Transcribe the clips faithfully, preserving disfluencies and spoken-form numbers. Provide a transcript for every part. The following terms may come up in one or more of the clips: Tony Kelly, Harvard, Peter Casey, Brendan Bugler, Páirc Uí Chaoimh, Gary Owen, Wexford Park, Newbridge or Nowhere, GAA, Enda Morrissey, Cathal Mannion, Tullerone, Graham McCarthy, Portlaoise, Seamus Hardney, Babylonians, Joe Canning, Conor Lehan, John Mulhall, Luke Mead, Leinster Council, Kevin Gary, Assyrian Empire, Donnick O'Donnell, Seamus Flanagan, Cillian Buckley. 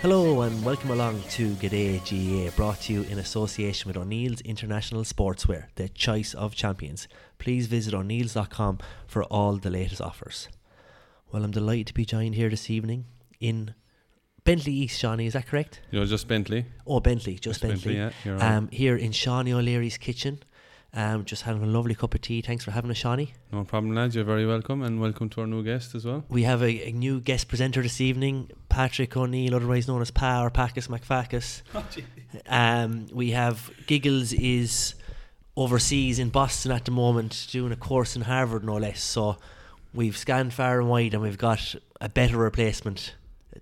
Hello and welcome along to G'dayGEA, brought to you in association with O'Neill's International Sportswear, the choice of champions. Please visit O'Neill's dot com for all the latest offers. Well, I'm delighted to be joined here this evening in Bentley East, Shawnee, is that correct? No, just Bentley. Oh, Bentley, just, just Bentley. Bentley yeah, right. um, here in Shawnee O'Leary's kitchen. Um, just having a lovely cup of tea. Thanks for having us, Shawnee. No problem, lads. You're very welcome, and welcome to our new guest as well. We have a, a new guest presenter this evening, Patrick O'Neill, otherwise known as Pa or Pacus McFacus. Oh, um, we have Giggles is overseas in Boston at the moment, doing a course in Harvard, no less. So we've scanned far and wide, and we've got a better replacement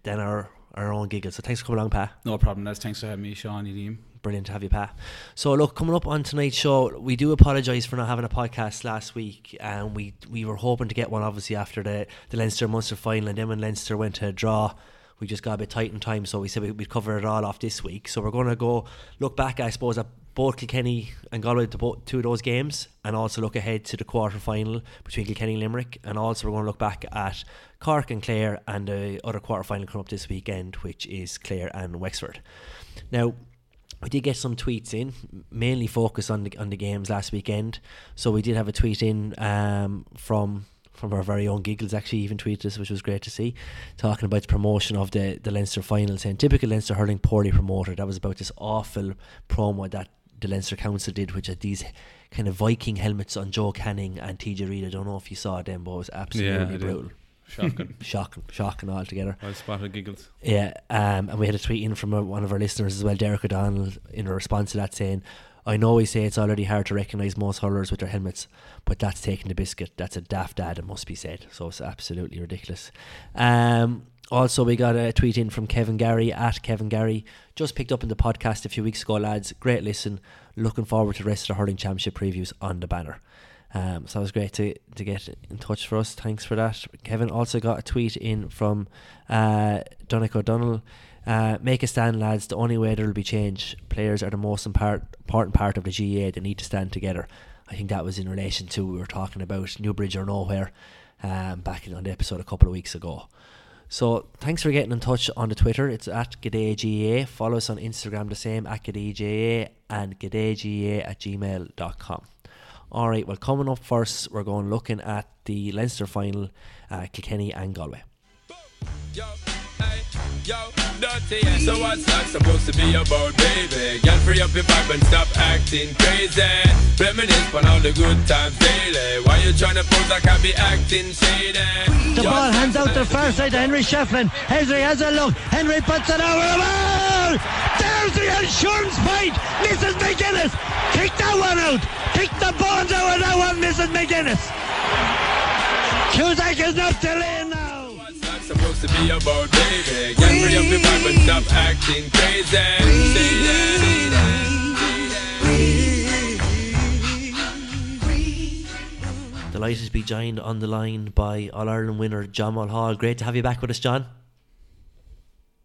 than our, our own Giggles. So thanks for coming along, Pa. No problem, lads. Thanks for having me, Shawnee Dean. Brilliant to have you, Pat. So look, coming up on tonight's show, we do apologise for not having a podcast last week, and um, we we were hoping to get one obviously after the, the Leinster-Munster final, and then when Leinster went to a draw, we just got a bit tight in time, so we said we'd cover it all off this week. So we're going to go look back, I suppose, at both Kilkenny and Galway, to both, two of those games, and also look ahead to the quarter-final between Kilkenny and Limerick, and also we're going to look back at Cork and Clare and the other quarter-final coming up this weekend, which is Clare and Wexford. Now, we did get some tweets in, mainly focused on the on the games last weekend. So we did have a tweet in um, from from our very own Giggles, actually, even tweeted us, which was great to see, talking about the promotion of the, the Leinster final, saying typical Leinster hurling poorly promoted. That was about this awful promo that the Leinster Council did, which had these kind of Viking helmets on Joe Canning and T J Reid. I don't know if you saw them, but it was absolutely yeah, brutal. Did. Shocking. shocking, shocking altogether. Well spotted, Giggles. Yeah, um, and we had a tweet in from a, one of our listeners as well, Derek O'Neill, in a response to that saying, I know we say it's already hard to recognise most hurlers with their helmets, but that's taking the biscuit. That's a daft ad, it must be said. So it's absolutely ridiculous. Um, also, we got a tweet in from Kevin Gary, at Kevin Gary. Just picked up in the podcast a few weeks ago, lads. Great listen. Looking forward to the rest of the Hurling Championship previews on the banner. Um, so it was great to, to get in touch for us. Thanks for that. Kevin also got a tweet in from uh, Donnick O'Donnell. Uh, make a stand, lads. The only way there will be change. Players are the most impar- important part of the G A A. They need to stand together. I think that was in relation to we were talking about Newbridge or Nowhere um, back in, on the episode a couple of weeks ago. So thanks for getting in touch on the Twitter. It's at G'dayGEA. Follow us on Instagram, the same, at G'dayGEA, and G'dayGEA at gmail dot com. Alright, well, coming up first, we're going looking at the Leinster final, uh, Kilkenny and Galway. Yo, hey, yo, dirty, yeah. So what's that supposed to be about, baby? Get free up your vibe and stop acting crazy. Reminisce on all the good times daily. Why you trying to pose like I be acting shady? The yo, ball hands out the far side to Henry Shefflin. Henry has a look. Henry puts it over the ball! There's the insurance fight! Missus McGuinness! Take that one out! Take the bones out of that one, Missus McGuinness! Cusack is not still in now! What's that supposed to be about, baby? Get free of your vibe and stop acting crazy. Say that, say that. Delighted to be joined on the line by All-Ireland winner John Mulhall. Great to have you back with us, John.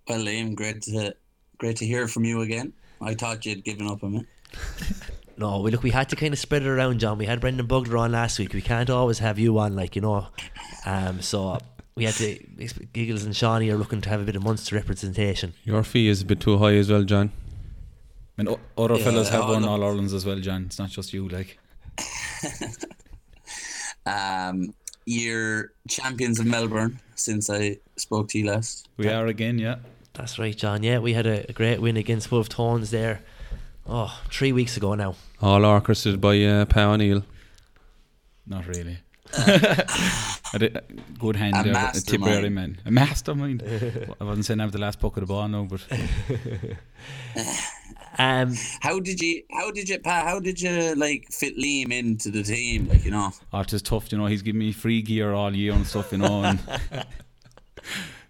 Well, Liam, great to, great to hear from you again. I thought you'd given up on me. No, we look, we had to kind of spread it around, John. We had Brendan Bugler on last week. We can't always have you on, like, you know. Um, so we had to, Giggles and Shawnee are looking to have a bit of Munster representation. Your fee is a bit too high as well, John. And o- other yeah, fellas have won All Irelands as well, John. It's not just you, like. um, you're champions of Melbourne since I spoke to you last. We are again, yeah. That's right, John. Yeah, we had a, a great win against Wolf Tones there. Oh, three weeks ago now. All orchestrated by uh, Pat O'Neill. Not really. Good hand a there. A Tipperary man. A mastermind. I wasn't saying I was the last puck of the ball now, but. um, how did you? How did you, Pat? How did you like fit Liam into the team? Like you know. Oh, it's just tough. You know, he's giving me free gear all year and stuff. You know. And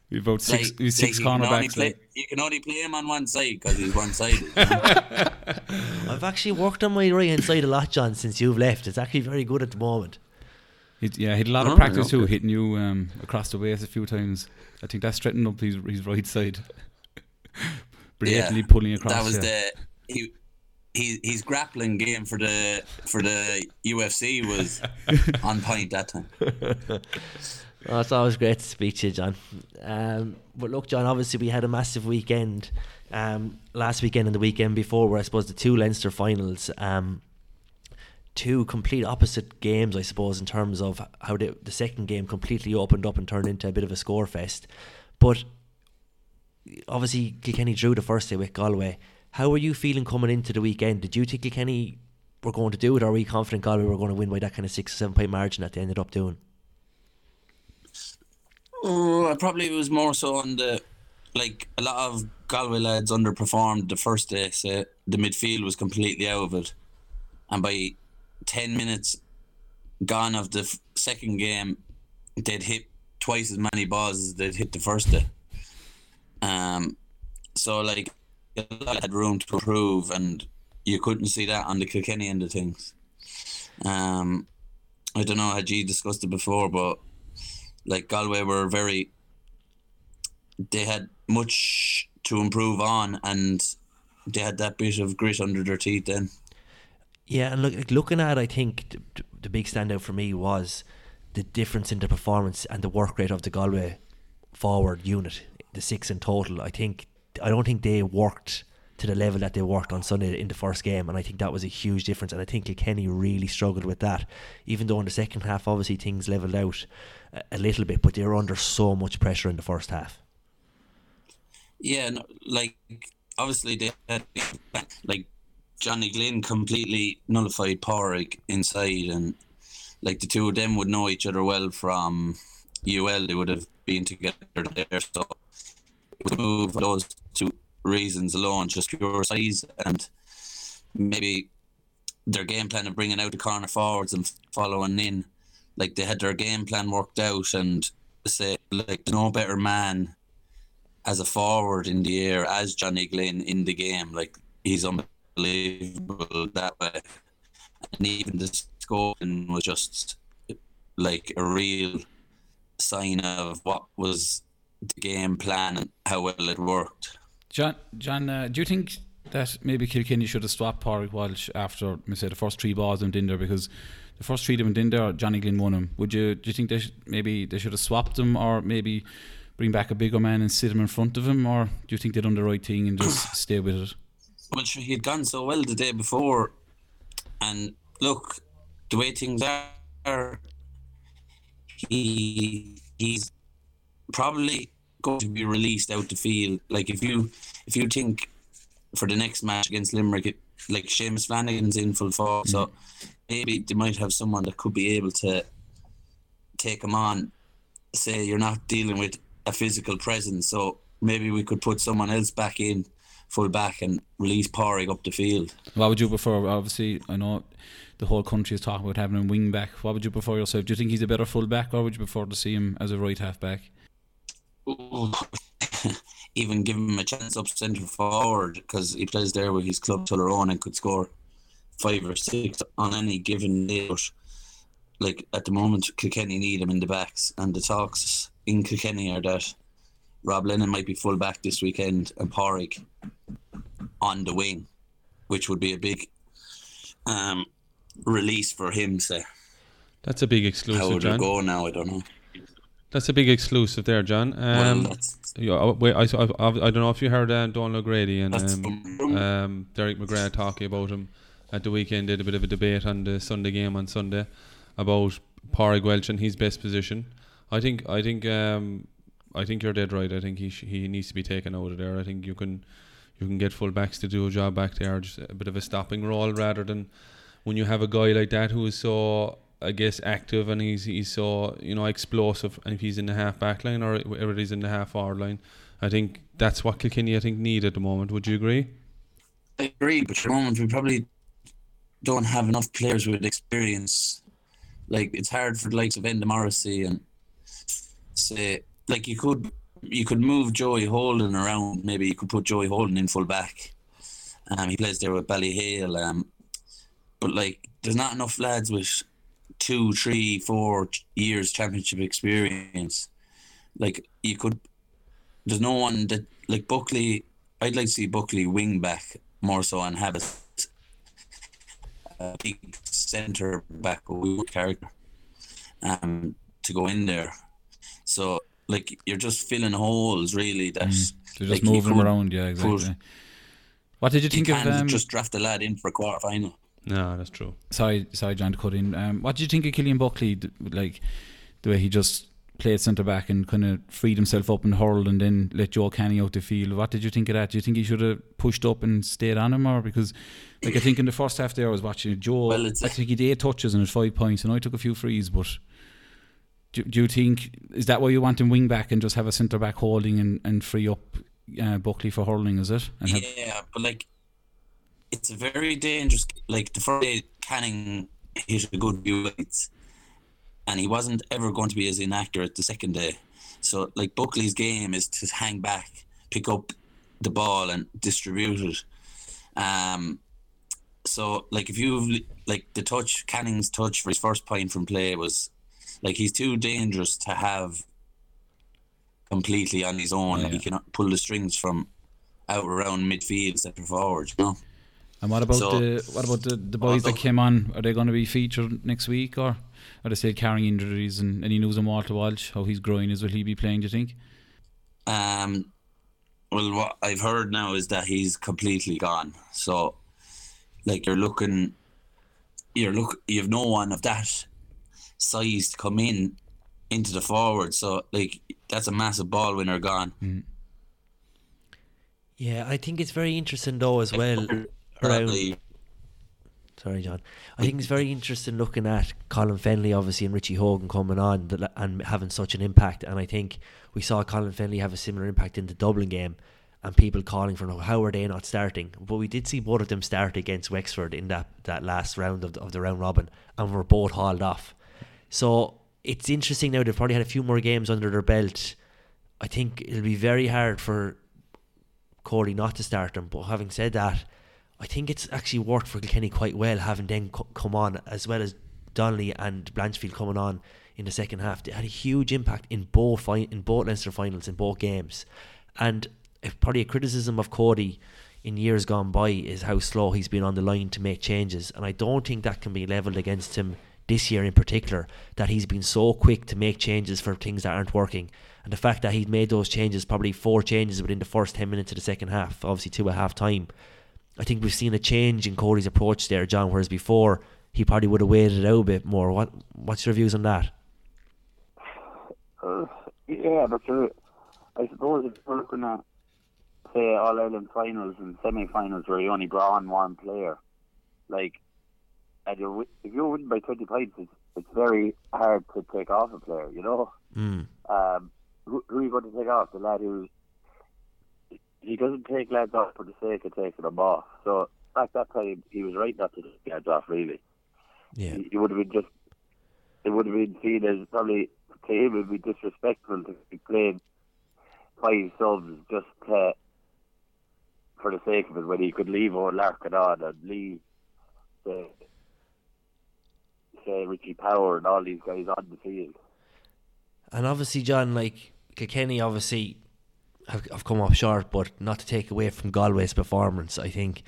We've about six, like, six like cornerbacks. You, like. You can only play him on one side because he's one-sided. I've actually worked on my right-hand side a lot, John, since you've left. It's actually very good at the moment. It, yeah, he had a lot oh, of practice too, hitting you um, across the waist a few times. I think that straightened up his, his right side. Brilliantly yeah, pulling across. That was yeah. the... He, he, his grappling game for the for the U F C was on point that time. Oh, it's always great to speak to you, John. Um, but look, John, obviously we had a massive weekend um, last weekend and the weekend before, where I suppose the two Leinster finals, um, two complete opposite games, I suppose, in terms of how the, the second game completely opened up and turned into a bit of a score fest. But obviously Kilkenny drew the first day with Galway. How were you feeling coming into the weekend? Did you think Kilkenny were going to do it, or were you confident Galway were going to win by that kind of six or seven point margin that they ended up doing? Oh, I probably was more so on the, like, a lot of Galway lads underperformed the first day, so the midfield was completely out of it. And by ten minutes gone of the f- second game, they'd hit twice as many balls as they'd hit the first day. Um, so, like, a lot had room to improve, and you couldn't see that on the Kilkenny end of things. Um, I don't know, had you discussed it before, but like Galway were very, they had much to improve on, and they had that bit of grit under their teeth then. Yeah, and look, looking at it, I think the, the big standout for me was the difference in the performance and the work rate of the Galway forward unit, the six in total. I think I don't think they worked to the level that they worked on Sunday in the first game, and I think that was a huge difference, and I think Kilkenny really struggled with that, even though in the second half obviously things levelled out a, a little bit, but they were under so much pressure in the first half. Yeah, no, like obviously they had, like, Johnny Glynn completely nullified Pádraic inside, and like the two of them would know each other well from U L, they would have been together there, so it would move those two reasons alone, just pure size, and maybe their game plan of bringing out the corner forwards and following in, like they had their game plan worked out, and say like no better man as a forward in the air as Johnny Glynn in the game, like he's unbelievable that way. And even the scoring was just like a real sign of what was the game plan and how well it worked. John, John, uh, do you think that maybe Kilkenny should have swapped Pádraic Walsh after, say, the first three balls went in there? Because the first three that went in there, Johnny Glynn won them. Would you do you think they sh- maybe they should have swapped them, or maybe bring back a bigger man and sit him in front of him, or do you think they done the right thing and just stay with it? Well, he had gone so well the day before, and look, the way things are, he he's probably going to be released out the field. Like if you if you think for the next match against Limerick, like Seamus Flanagan's in full form, mm-hmm. so maybe they might have someone that could be able to take him on. Say you're not dealing with a physical presence, so maybe we could put someone else back in full back and release Pádraic up the field. What would you prefer? Obviously, I know the whole country is talking about having him wing back. What would you prefer yourself? Do you think he's a better full back, or would you prefer to see him as a right half back? Even give him a chance up centre forward, because he plays there with his club Tullerone and could score five or six on any given day. But like at the moment, Kilkenny need him in the backs, and the talks in Kilkenny are that Rob Lennon might be full back this weekend and Pádraic on the wing, which would be a big um, release for him. So that's a big exclusive. How would it go now? I don't know. That's a big exclusive there, John. Um, well, yeah, wait, I, I, I don't know if you heard uh, Donal O'Grady and um, um, Derek McGrath talking about him at the weekend. They did a bit of a debate on the Sunday game on Sunday about Pádraic Walsh and his best position. I think I think um, I think you're dead right. I think he sh- he needs to be taken out of there. I think you can you can get full backs to do a job back there, just a bit of a stopping role, rather than when you have a guy like that who is so, I guess, active, and he's he's so, you know, explosive, and if he's in the half back line or wherever he's in the half forward line. I think that's what Kilkenny I think need at the moment. Would you agree? I agree, but at the moment we probably don't have enough players with experience. Like it's hard for the likes of Enda Morrissey and say like you could you could move Joey Holden around, maybe you could put Joey Holden in full back. Um he plays there with Ballyhale, um but like there's not enough lads with two, three, four years championship experience. Like you could, there's no one that like Buckley. I'd like to see Buckley wing back more so and have a a big centre back character um, to go in there. So, like, you're just filling holes, really. That mm. They're just like, moving could, around, yeah, exactly. Could, what did you think you of... You um, just draft a lad in for a quarter-final. No, that's true. Sorry, sorry, John, to cut in. Um, what did you think of Cillian Buckley, like, the way he just played centre-back and kind of freed himself up and hurled and then let Joe Canning out the field? What did you think of that? Do you think he should have pushed up and stayed on him? Or because, like, I think in the first half there I was watching it, Joe, well, it's, I think he did eight touches and it's five points and I took a few frees, but... Do, do you think, is that why you want him wing back and just have a centre back holding and, and free up uh, Buckley for hurling, is it? And yeah, have... but like, it's a very dangerous, like the first day Canning hit a good few lights and he wasn't ever going to be as inaccurate the second day. So like Buckley's game is to hang back, pick up the ball and distribute it. Um, so like if you've, like the touch, Canning's touch for his first point from play was, like he's too dangerous to have completely on his own. Yeah. Like he cannot pull the strings from out around midfield, centre forward. You know. And what about so, the what about the, the boys that came on? Are they going to be featured next week, or are they still carrying injuries? And any news on Walter Walsh? How he's growing is? Will he be playing? Do you think? Um. Well, what I've heard now is that he's completely gone. So, like you're looking, you're look, you've no one of that size to come in into the forward, so like that's a massive ball winner gone. Mm. Yeah, I think it's very interesting though as well. Around, sorry, John. I think it's very interesting looking at Colin Fennelly obviously and Richie Hogan coming on and having such an impact. And I think we saw Colin Fennelly have a similar impact in the Dublin game, and people calling for how are they not starting? But we did see both of them start against Wexford in that, that last round of the, of the round robin, and were both hauled off. So it's interesting now, they've probably had a few more games under their belt. I think it'll be very hard for Cody not to start them, but having said that, I think it's actually worked for Kilkenny quite well having them co- come on, as well as Donnelly and Blanchfield coming on in the second half. They had a huge impact in both fi- in both Leinster finals, in both games. And if probably a criticism of Cody in years gone by is how slow he's been on the line to make changes, and I don't think that can be levelled against him this year in particular, that he's been so quick to make changes for things that aren't working. And the fact that he'd made those changes, probably four changes within the first ten minutes of the second half, obviously two at half time, I think we've seen a change in Cody's approach there, John, whereas before he probably would have waited out a bit more. What What's your views on that? Uh, yeah, but uh, I suppose if we're looking at, say, All-Ireland finals and semi-finals where you only brought on one player, like, and you're, if you're winning by twenty points, it's, it's very hard to take off a player, you know? Mm. Um, who, who are you going to take off? The lad who... He doesn't take lads off for the sake of taking them off. So, back that time, he was right not to take lads off, really. Yeah. He, he would have been just... It would have been seen as probably... To him, it would be disrespectful to be playing five subs just uh, for the sake of it, when he could leave old Larkin on and leave... Uh, Uh, Richie Power and all these guys on the field. And obviously, John, like Kilkenny obviously have, have come up short, but not to take away from Galway's performance, I think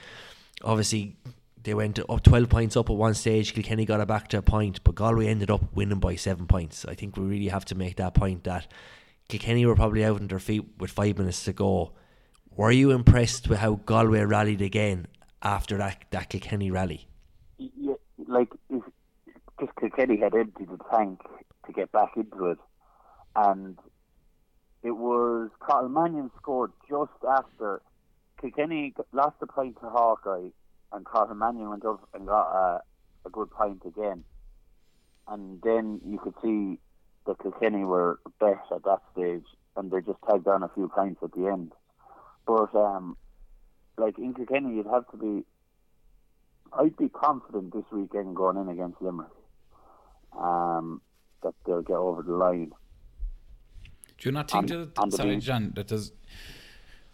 obviously they went up twelve points up at one stage. Kilkenny got it back to a point, but Galway ended up winning by seven points. I think we really have to make that point that Kilkenny were probably out on their feet with five minutes to go. Were you impressed with how Galway rallied again after that, that Kilkenny rally? Yeah, like if just Kilkenny had emptied the tank to get back into it, and it was Cathal Mannion scored just after Kilkenny lost a point to Hawkeye, and Cathal Mannion went up and got a, a good point again, and then you could see that Kilkenny were best at that stage, and they just tagged on a few points at the end. But um, like in Kilkenny you'd have to be I'd be confident this weekend going in against Limerick Um, that they'll get over the line. Do you not think and, that, and sorry John, that does,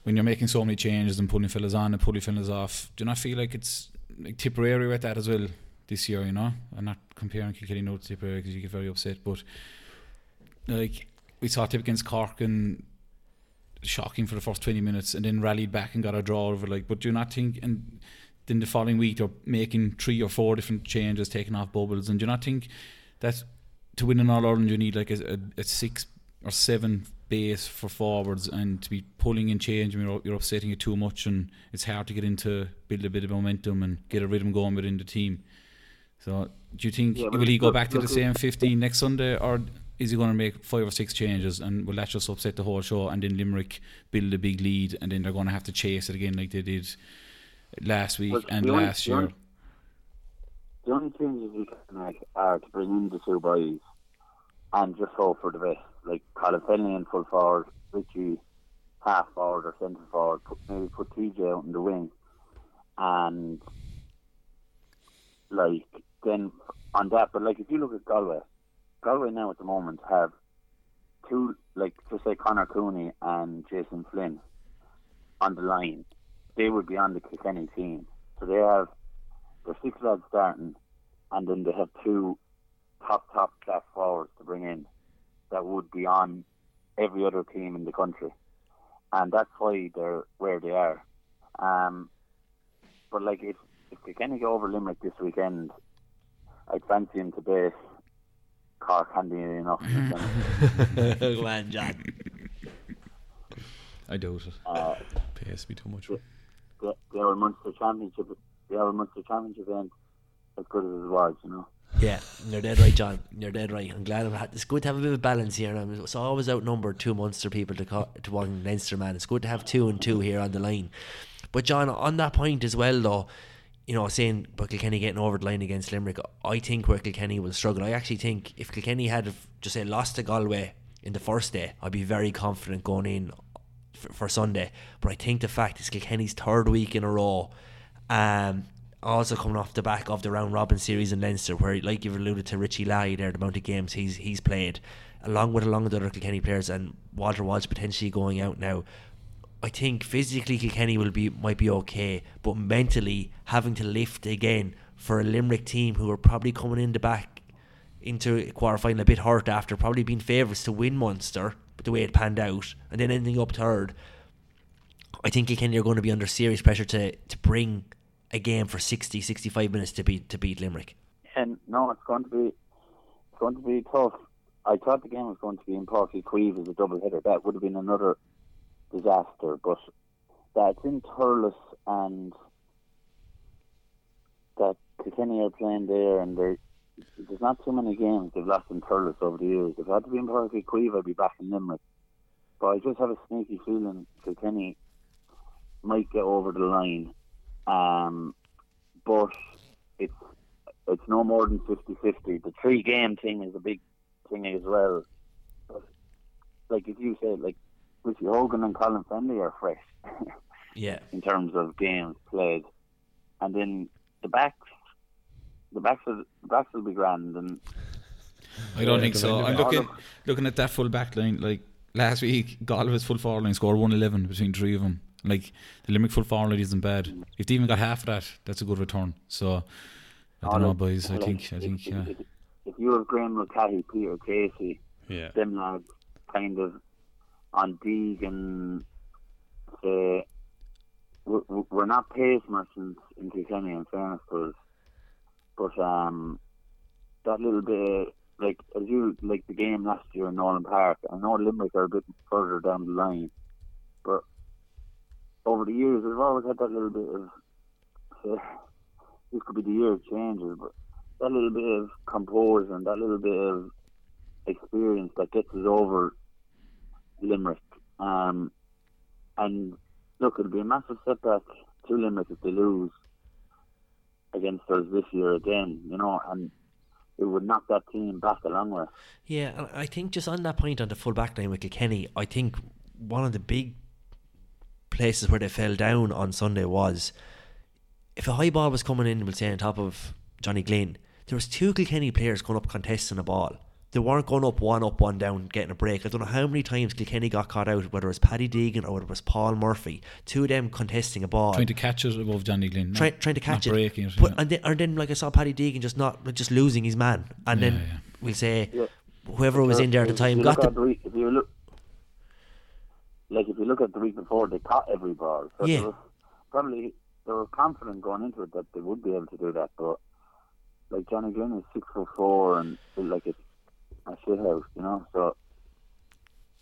when you're making so many changes and putting fellas on and putting fellas off, do you not feel like it's like Tipperary with that as well this year, you know? I'm not comparing Kilkenny now to Tipperary because you get very upset, but like we saw Tip against Cork and shocking for the first twenty minutes and then rallied back and got a draw over, like, but do you not think, and then the following week they're making three or four different changes, taking off bubbles. And do you not think that to win an All-Ireland you need like a, a, a six or seven base for forwards, and to be pulling and changing, you're, you're upsetting it too much, and it's hard to get into build a bit of momentum and get a rhythm going within the team. So do you think yeah, will he go back to the same fifteen next Sunday, or is he going to make five or six changes, and will that just upset the whole show, and then Limerick build a big lead, and then they're going to have to chase it again like they did last week well, and only, last year? The only changes we can make are to bring in the two boys and just hope for the best. Like Colin Fennelly in full forward, Richie half forward or centre forward, put, maybe put T J out in the wing, and like then on that. But like if you look at Galway, Galway now at the moment have two, like just like Conor Cooney and Jason Flynn on the line. They would be on the Kilkenny team. So they have their six lads starting, and then they have two top, top class forwards to bring in that would be on every other team in the country. And that's why they're where they are. Um, but like if, if Kilkenny go over Limerick this weekend, I'd fancy him to base Cork handy enough. Go on, John. I doubt it. Uh, Pays me too much. The, the, the All Munster Championship, the All Munster Championship ain't as good as it was, you know. Yeah, you're dead right, John. You're dead right. I'm glad I'm ha- it's good to have a bit of balance here. I'm, it's always outnumbered two Munster people to co- to one Leinster man. It's good to have two and two here on the line. But John, on that point as well, though, you know, saying about Kilkenny getting over the line against Limerick, I think where Kilkenny will struggle. I actually think if Kilkenny had just say lost to Galway in the first day, I'd be very confident going in for, for Sunday. But I think the fact is Kilkenny's third week in a row. Um, Also coming off the back of the round robin series in Leinster, where, like you've alluded to, Richie Lai there, the amount of games he's he's played, along with along with other Kilkenny players, and Walter Walsh potentially going out now. I think physically Kilkenny will be might be okay, but mentally having to lift again for a Limerick team who are probably coming in the back into quarterfinal a bit hurt after probably being favourites to win Munster, but the way it panned out, and then ending up third. I think Kilkenny are going to be under serious pressure to to bring a game for sixty, sixty-five minutes to beat to beat Limerick. And no, it's going to be it's going to be tough. I thought the game was going to be in Páirc Uí Chaoimh as a double header. That would have been another disaster. But that's in Thurles, and that Kilkenny are playing there, and there's not too many games they've lost in Thurles over the years. If I had to be in Páirc Uí Chaoimh, I'd be back in Limerick. But I just have a sneaky feeling Kilkenny might get over the line. Um, but it's it's no more than fifty-fifty. The three game thing is a big thing as well. But like if you say, like Richie Hogan and Colin Fennelly are fresh, yeah, in terms of games played, and then the backs, the backs, will, the backs will be grand. And I don't think so. I'm looking looking at that full back line. Like last week, Galway's full forward line scored one eleven between three of them. Like the Limerick full forward isn't bad. If they even got half of that, that's a good return. So I don't oh, know, boys. I think, I think, if, yeah. If, if you have Graham McCarthy, Peter Casey, yeah, them lads kind of on Deegan, uh, we're, we're not pace merchants in Kilkenny, in fairness to us, but um, that little bit, like as you like the game last year in Nolan Park. I know Limerick are a bit further down the line, but over the years, they've always had that little bit of, uh, this could be the year of changes, but that little bit of composure and that little bit of experience that gets us over Limerick. Um, and look, it'll be a massive setback to Limerick if they lose against us this year again, you know, and it would knock that team back a long way. Yeah, and I think just on that point on the full back line with Kilkenny, I think one of the big places where they fell down on Sunday was if a high ball was coming in, we'll say on top of Johnny Glynn, there was two Kilkenny players going up contesting a ball. They weren't going up one up, one down, getting a break. I don't know how many times Kilkenny got caught out, whether it was Paddy Deegan or whether it was Paul Murphy, two of them contesting a ball, trying to catch it above Johnny Glynn, Try, trying to catch not it, it but, yeah. and, then, and then like I saw Paddy Deegan just not just losing his man, and yeah, then yeah. we'll say yeah. whoever was in there at the time got the look. Like if you look at the week before, they caught every ball. So yeah. Probably they were confident going into it that they would be able to do that. But like Johnny Glynn is six foot four and like it's a shithouse, you know. So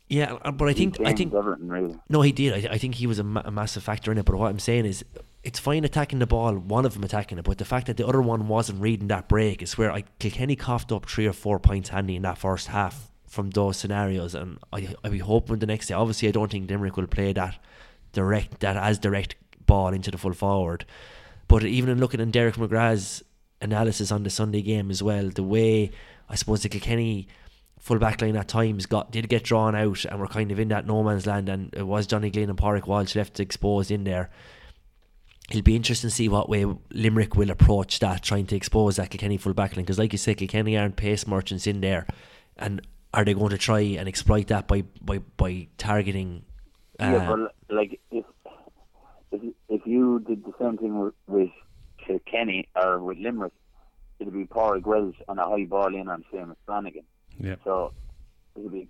yeah, but I think I think everything really. No, he did. I, I think he was a, ma- a massive factor in it. But what I'm saying is, it's fine attacking the ball, one of them attacking it, but the fact that the other one wasn't reading that break is where I, Kilkenny coughed up three or four points handy in that first half from those scenarios. And I I be hoping the next day. Obviously, I don't think Limerick will play that direct, that as direct ball into the full forward. But even in looking at Derek McGrath's analysis on the Sunday game as well, the way I suppose the Kilkenny full back line at times got did get drawn out and were kind of in that no man's land, and it was Johnny Glynn and Pádraic Walsh left exposed in there. It'll be interesting to see what way Limerick will approach that, trying to expose that Kilkenny full back line, because like you said, Kilkenny aren't pace merchants in there, and are they going to try and exploit that by by, by targeting uh, yeah but like if, if if you did the same thing with, with Kilkenny or with Limerick, it'll be Pádraic Walsh on a high ball in on Seamus Flanagan. Yeah. So it'll be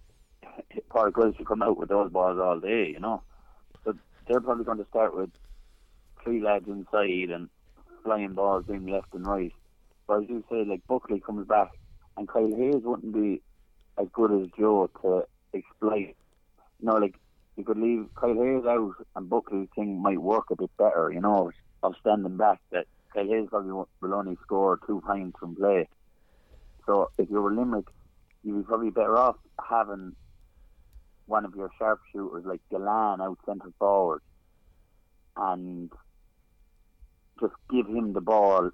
Pádraic Walsh to come out with those balls all day, you know. So they're probably going to start with three lads inside and flying balls in left and right. But as you say, like Buckley comes back, and Kyle Hayes wouldn't be as good as Joe to exploit. You know, like you could leave Kyle Hayes out, and Buckley's thing might work a bit better. You know, of standing back, that Kyle Hayes probably will only score two points from play. So if you were Limerick, you'd be probably better off having one of your sharpshooters like Galan out centre forward, and just give him the ball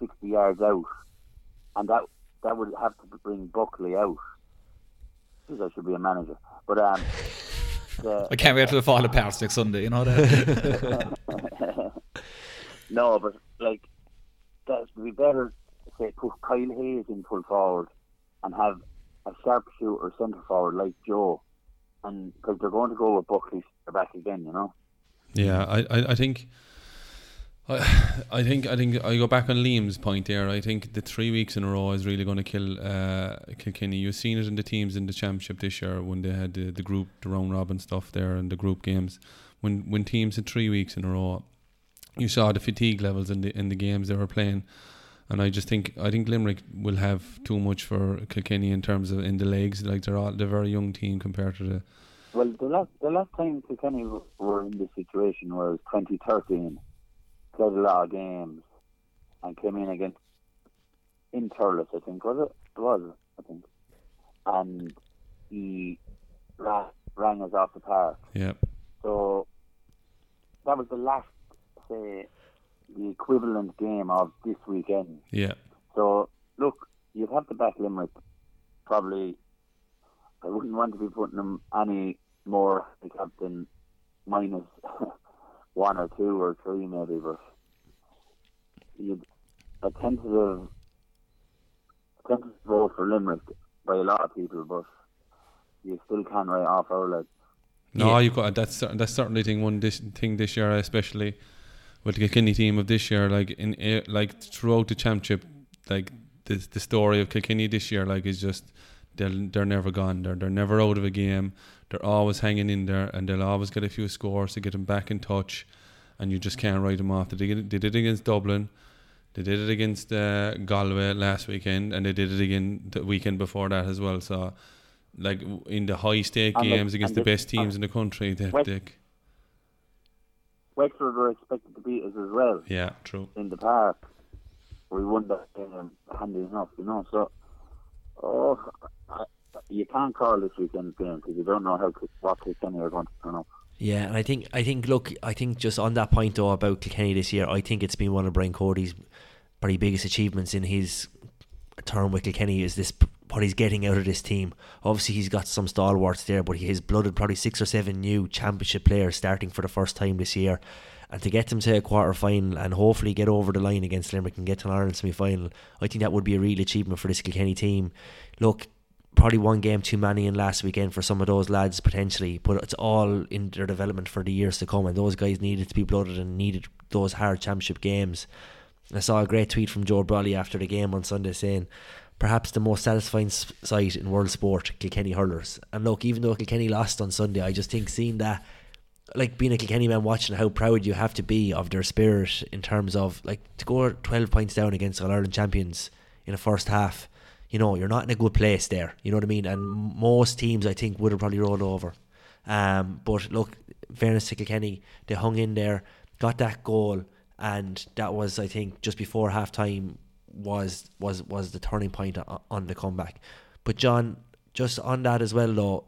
sixty yards out, and that that would have to bring Buckley out. Because I should be a manager, but um, the, I can't wait for the final pass next Sunday. You know that. No, but like that would be better. Say put Kyle Hayes in full forward and have a sharpshooter centre forward like Joe, and because they're going to go with Buckley back again, you know. Yeah, I, I, I think. I think I think I go back on Liam's point there. I think the three weeks in a row is really going to kill uh, Kilkenny. You've seen it in the teams in the championship this year when they had the, the group, the round robin stuff there, and the group games. When when teams had three weeks in a row, you saw the fatigue levels in the in the games they were playing. And I just think I think Limerick will have too much for Kilkenny in terms of in the legs. Like they're all they're a very young team compared to the. Well, the last the last time Kilkenny were in this situation was twenty thirteen. Played a lot of games and came in against in Thurles, I think, was it? It was, I think. And he ra- rang us off the park. Yeah. So that was the last, say, the equivalent game of this weekend. Yeah. So look, you'd have to back Limerick. Probably, I wouldn't want to be putting them any more except than minus. One or two or three maybe, but you'd a tentative a tentative vote for Limerick by a lot of people, but you still can't write off Owlet. No, yeah. You got that's that's certainly thing one this thing this year, especially with the Kilkenny team of this year. Like in like throughout the championship, like the the story of Kilkenny this year, like is just. They'll, they're never gone. They're, they're never out of a game. They're always hanging in there, and they'll always get a few scores to get them back in touch, and you just can't write them off. They did, they did it against Dublin. They did it against uh, Galway last weekend, and they did it again the weekend before that as well. So, like, in the high-stake games like, against the, the best teams uh, in the country, they Wex- they... Wexford were expected to beat us as well. Yeah, true. In the Páirc. We won that game handy enough, you know, so... Oh, you can't call this weekend game because you don't know how what Kilkenny are going to turn up. Yeah, and I think I think look, I think just on that point though about Kilkenny this year, I think it's been one of Brian Cody's probably biggest achievements in his term with Kilkenny is this what he's getting out of this team. Obviously, he's got some stalwarts there, but he has blooded probably six or seven new championship players starting for the first time this year, and to get them to a quarter final and hopefully get over the line against Limerick and get to an Ireland semi-final, I think that would be a real achievement for this Kilkenny team. Look, probably one game too many in last weekend for some of those lads potentially, but it's all in their development for the years to come, and those guys needed to be blooded and needed those hard championship games. I saw a great tweet from Joe Brawley after the game on Sunday saying, perhaps the most satisfying sight in world sport, Kilkenny hurlers. And look, even though Kilkenny lost on Sunday, I just think seeing that like being a Kilkenny man watching how proud you have to be of their spirit in terms of like to go twelve points down against an Ireland champions in the first half. You know, you're not in a good place there. You know what I mean? And most teams, I think, would have probably rolled over. Um, but look, fairness to Kilkenny, they hung in there, got that goal, and that was, I think, just before half time was was was the turning point on the comeback. But John, just on that as well though,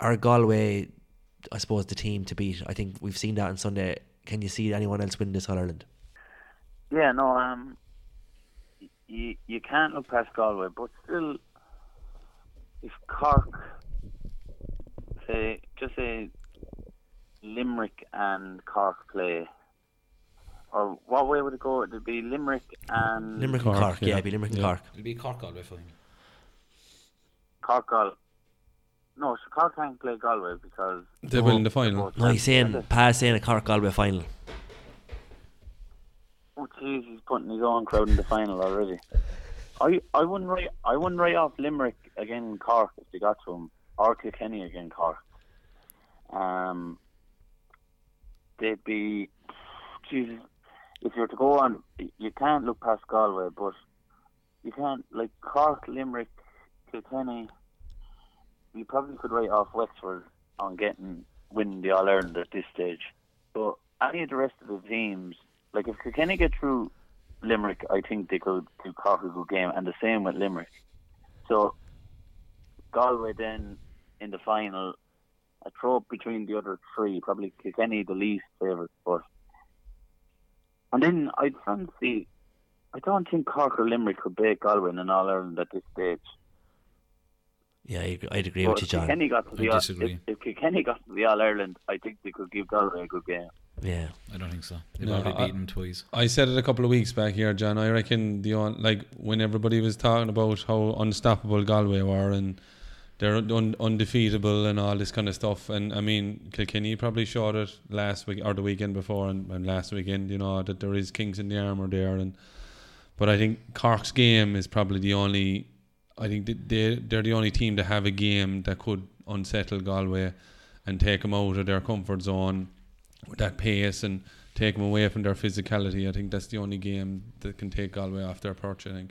are Galway, I suppose, the team to beat? I think we've seen that on Sunday. Can you see anyone else win this All-Ireland? Yeah, no, um, you, you can't look past Galway, but still, if Cork, say, just say Limerick and Cork play, or what way would it go? It would be Limerick and... Limerick and Cork, Cork yeah, yeah. It'd be Limerick and yeah. Cork. It'd be Cork-Galway for him. Cork-Galway. No, so Cork can't play Galway because they will in the final. No, he's saying Pa's saying a Cork Galway final. Oh jeez, he's putting his own crowd in the final already. I I wouldn't write I wouldn't write off Limerick again Cork if they got to him, or Kilkenny again Cork. Um, they'd be Jesus. If you're to go on, you can't look past Galway, but you can't like Cork, Limerick, Kilkenny. You probably could write off Wexford on getting winning the All Ireland at this stage. But any of the rest of the teams, like if Kilkenny get through Limerick, I think they could do Cork a good game, and the same with Limerick. So Galway then in the final, a throw up between the other three, probably Kilkenny the least favourite, but and then I fancy I don't think Cork or Limerick could beat Galway in an All Ireland at this stage. Yeah, I'd agree well, with you, John. If Kilkenny got to the All, if, if Kilkenny got to the All Ireland, I think they could give Galway a good game. Yeah, I don't think so. They've no, already beaten them twice. I said it a couple of weeks back here, John. I reckon the on, like when everybody was talking about how unstoppable Galway were and they're un, undefeatable and all this kind of stuff. And I mean, Kilkenny probably showed it last week or the weekend before and, and last weekend. You know that there is kings in the armour there. And but I think Cork's game is probably the only. I think they, they're the only team to have a game that could unsettle Galway and take them out of their comfort zone with that pace and take them away from their physicality. I think that's the only game that can take Galway off their perch, I think.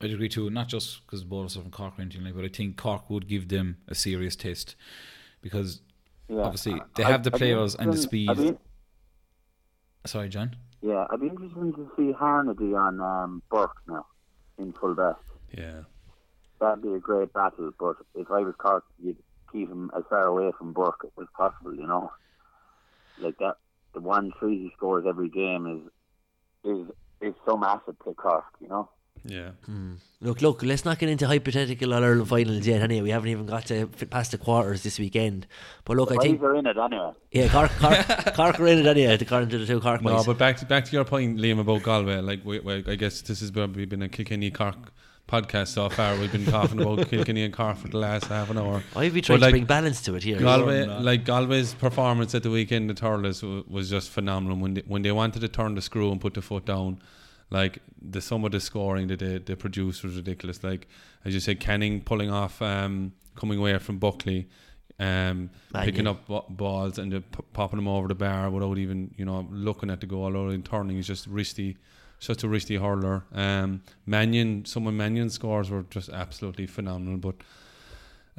I'd agree too, not just because the ballers are from Cork or anything like that, but I think Cork would give them a serious test because yeah. obviously they I, have the players and the speed. Be, Sorry, John? Yeah, I'd be interested to see Harnedy on um, Burke now in full back. Yeah. That'd be a great battle, but if I was Cork, you'd keep him as far away from Burke as possible, you know. Like that, the one three he scores every game is is is so massive to Cork, you know. Yeah. Mm. Look, look, let's not get into hypothetical All Ireland finals yet. Anyway, we haven't even got to past the quarters this weekend. But look, the I think Cork are in it anyway. Yeah, Cork, Cork, Cork are in it anyway. According to the two Cork boys. No, but back to back to your point, Liam, about Galway. Like, we, we, I guess this has probably been a Kilkenny Cork podcast so far. We've been talking about Kilkenny and Cork for the last half an hour. I've been trying like, to bring balance to it here. Galway, like Galway's performance at the weekend at Thurles w- was just phenomenal. When they, when they wanted to turn the screw and put the foot down, like the some of the scoring that they, they produced was ridiculous. Like as you said, Canning pulling off, um, coming away from Buckley, um, picking up b- balls and p- popping them over the bar without even you know looking at the goal or even turning. It's just risky. Such a risky hurler. Um, Mannion, some of Mannion's scores were just absolutely phenomenal. But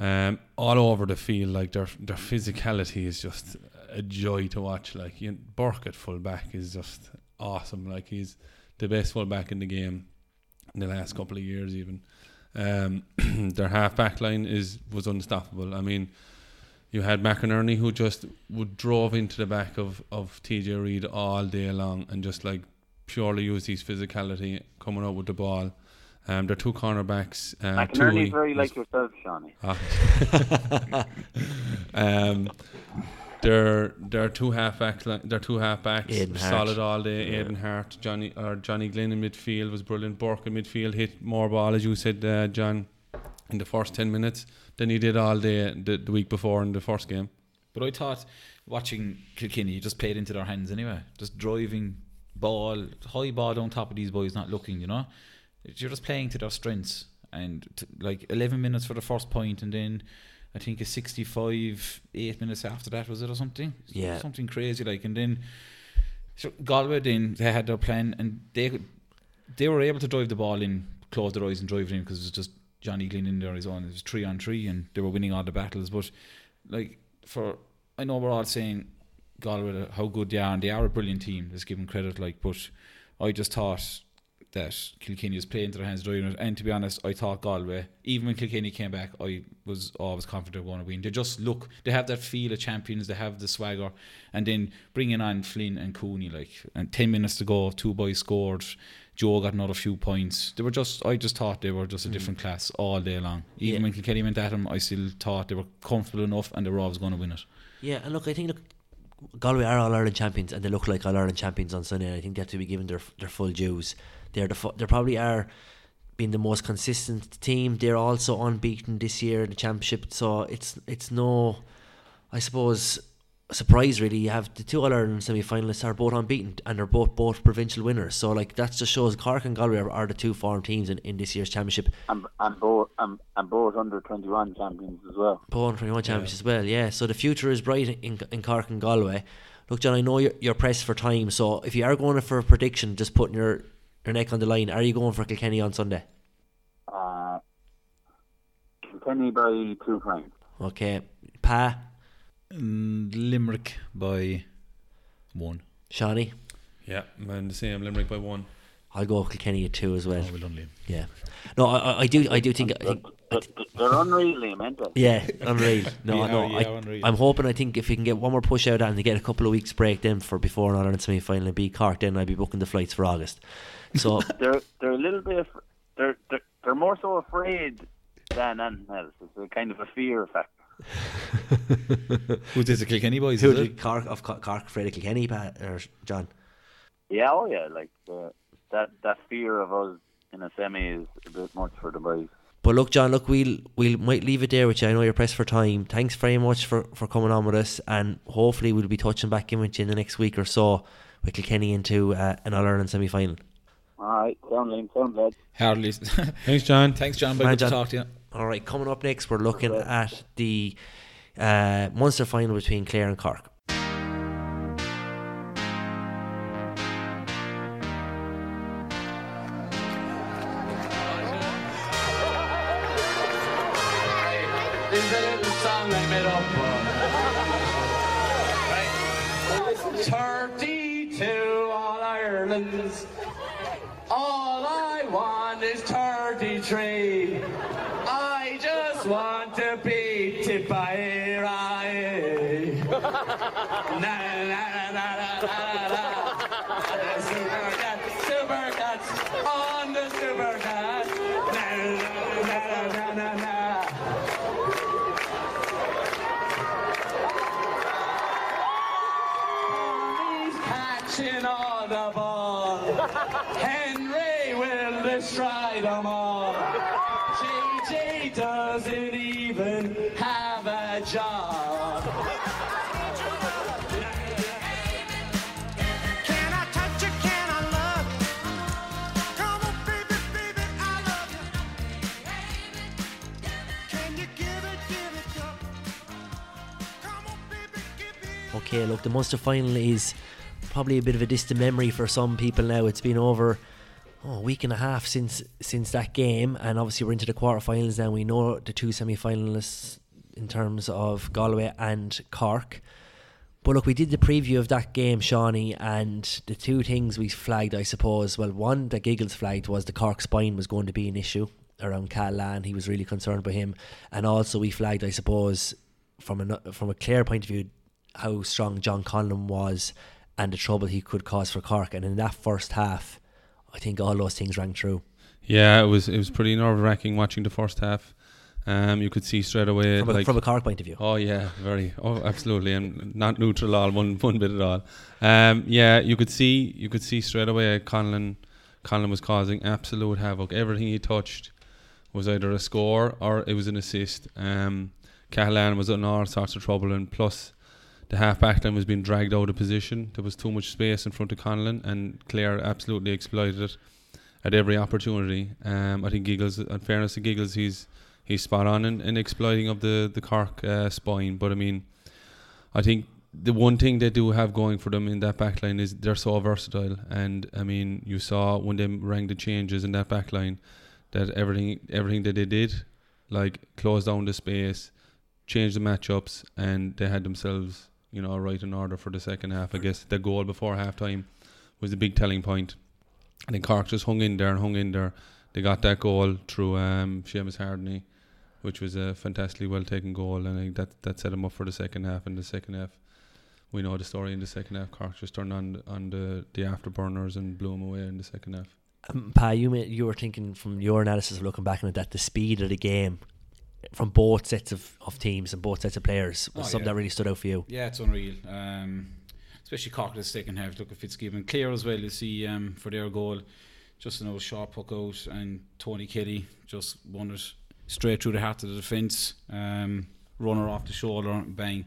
um, all over the field, like their their physicality is just a joy to watch. Like you know, Burke at fullback is just awesome. Like he's the best fullback in the game in the last couple of years, even. Um, their half back line is was unstoppable. I mean, you had McInerney who just would drove into the back of of T J Reid all day long and just like. Purely use his physicality coming out with the ball. Um, their two cornerbacks. Uh, McInerney's very like yourself, Shawnee. Ah. um, their their two halfbacks, their two halfbacks, solid all day. Yeah. Aidan Hart, Johnny or Johnny Glynn in midfield was brilliant. Burke in midfield hit more ball, as you said, uh, John, in the first ten minutes than he did all day the, the week before in the first game. But I thought watching Kilkenny, just played into their hands anyway, just driving. Ball, high ball on top of these boys, not looking, you know. You're just playing to their strengths, and t- like eleven minutes for the first point, and then I think a sixty-five, eight minutes after that, was it, or something? Yeah. Something crazy like. And then so Galway, then they had their plan, and they could, they were able to drive the ball in, close their eyes and drive it in, because it was just Johnny Glynn in there, his own. It was three on three, and they were winning all the battles. But like, for I know we're all saying Galway how good they are, and they are a brilliant team. Let's give them credit, like. But I just thought that Kilkenny was playing to their hands, driving it. And to be honest, I thought Galway, even when Kilkenny came back, I was always confident they were going to win. They just look, they have that feel of champions, they have the swagger. And then bringing on Flynn and Cooney, like, and ten minutes to go, two boys scored, Joe got another few points. They were just, I just thought they were just a different mm. class all day long. Even yeah. when Kilkenny went at them, I still thought they were comfortable enough and they were always going to win it. Yeah, and look, I think, look, Galway are All-Ireland champions, and they look like All-Ireland champions on Sunday, and I think they have to be given their their full dues. They're the fu- they probably are being the most consistent team. They're also unbeaten this year in the championship, so it's it's no, I suppose, surprise really. You have the two All-Ireland semi-finalists are both unbeaten, and they're both both provincial winners. So like, that just shows Cork and Galway are, are the two form teams in, in this year's championship. And and both and, and both under twenty-one champions as well. Both under twenty-one champions yeah. as well. Yeah. So the future is bright in in Cork and Galway. Look, John, I know you're, you're pressed for time, so if you are going for a prediction, just putting your your neck on the line, are you going for Kilkenny on Sunday? Uh, Kilkenny by two points. Okay, Pa. Mm, Limerick by one. Shawnee? Yeah, I'm the same. Limerick by one. I'll go Kilkenny at two as well. Oh, we'll only. Yeah. No, I, I do, I do think. I think I th- they're unreal, Liam. Yeah, unreal. No, yeah, no. Yeah, I, unreal. I'm hoping. I think if we can get one more push out and they get a couple of weeks break then for before an Ireland semi-final and beat Cork, then I'd be booking the flights for August. So they're they're a little bit. Of, they're, they're they're more so afraid than anything else. It's a kind of a fear factor. Who did the Kilkenny boys? Who did Cork of Cork, Cork afraid of Kilkenny, Pat or John? Yeah, oh yeah, like uh, that that fear of us in a semi is a bit much for the boys. But look, John, look, we'll we we'll, might leave it there with you. I know you're pressed for time. Thanks very much for, for coming on with us, and hopefully we'll be touching back in with you in the next week or so with Kilkenny into uh, an All Ireland semi final. All right, sound lame, sound lad. Hardly. Thanks, John. Thanks, John. Bye, good John. To talk to you. All right, coming up next, we're looking at the uh, Munster final between Clare and Cork. This is a little song I made up for. Right. thirty-two All-Irelands. All I want is thirty-three. I just want to beat it by ear. Na na na na na na. The super cat, super cats on the super cat. Na na na na na na. He's catching all the ball. Henry will destroy them all. J J doesn't even have a job. Can I touch you? Can I love you? Come on, baby, baby, I love you. Can you give it, give it up? Come on, baby, give me. Okay, look, the Munster final is probably a bit of a distant memory for some people now. It's been over oh, a week and a half since since that game, and obviously we're into the quarterfinals now. We know the two semi-finalists in terms of Galway and Cork. But look, we did the preview of that game, Shawnee, and the two things we flagged, I suppose, well, one that Giggles flagged was the Cork spine was going to be an issue around Catalan. He was really concerned by him, and also we flagged, I suppose, from a, from a Clare point of view, how strong John Conlon was and the trouble he could cause for Cork. And in that first half, I think all those things rang true. Yeah, it was it was pretty nerve-wracking watching the first half. Um, you could see straight away from a, like, from a Cork point of view. Oh yeah, very. Oh, absolutely, and not neutral all one one bit at all. Um, yeah, you could see you could see straight away Conlon Conlon was causing absolute havoc. Everything he touched was either a score or it was an assist. Um, Cathal was in all sorts of trouble, and plus, the half back line was being dragged out of position. There was too much space in front of Conlon, and Clare absolutely exploited it at every opportunity. Um, I think Giggles, in fairness to Giggles, he's he's spot on in, in exploiting of the, the Cork uh, spine. But I mean, I think the one thing they do have going for them in that backline is they're so versatile. And I mean, you saw when they rang the changes in that backline that everything everything that they did, like, closed down the space, changed the matchups, and they had themselves, you know, right in order for the second half. I guess the goal before halftime was the big telling point. And then Cork just hung in there and hung in there. They got that goal through um, Seamus Hardney, which was a fantastically well taken goal, and I think that that set them up for the second half. And the second half, we know the story. In the second half, Cork just turned on on the, the afterburners and blew them away in the second half. Um, Pa, you may, you were thinking from your analysis of looking back on it that the speed of the game from both sets of, of teams and both sets of players was oh, something yeah. that really stood out for you. Yeah, it's unreal. Um, especially Cork in the second half. Look, if it's given clear as well, you see um, for their goal, just an old sharp puck out, and Tony Kelly just won it straight through the heart of the defence. Um, runner off the shoulder, bang.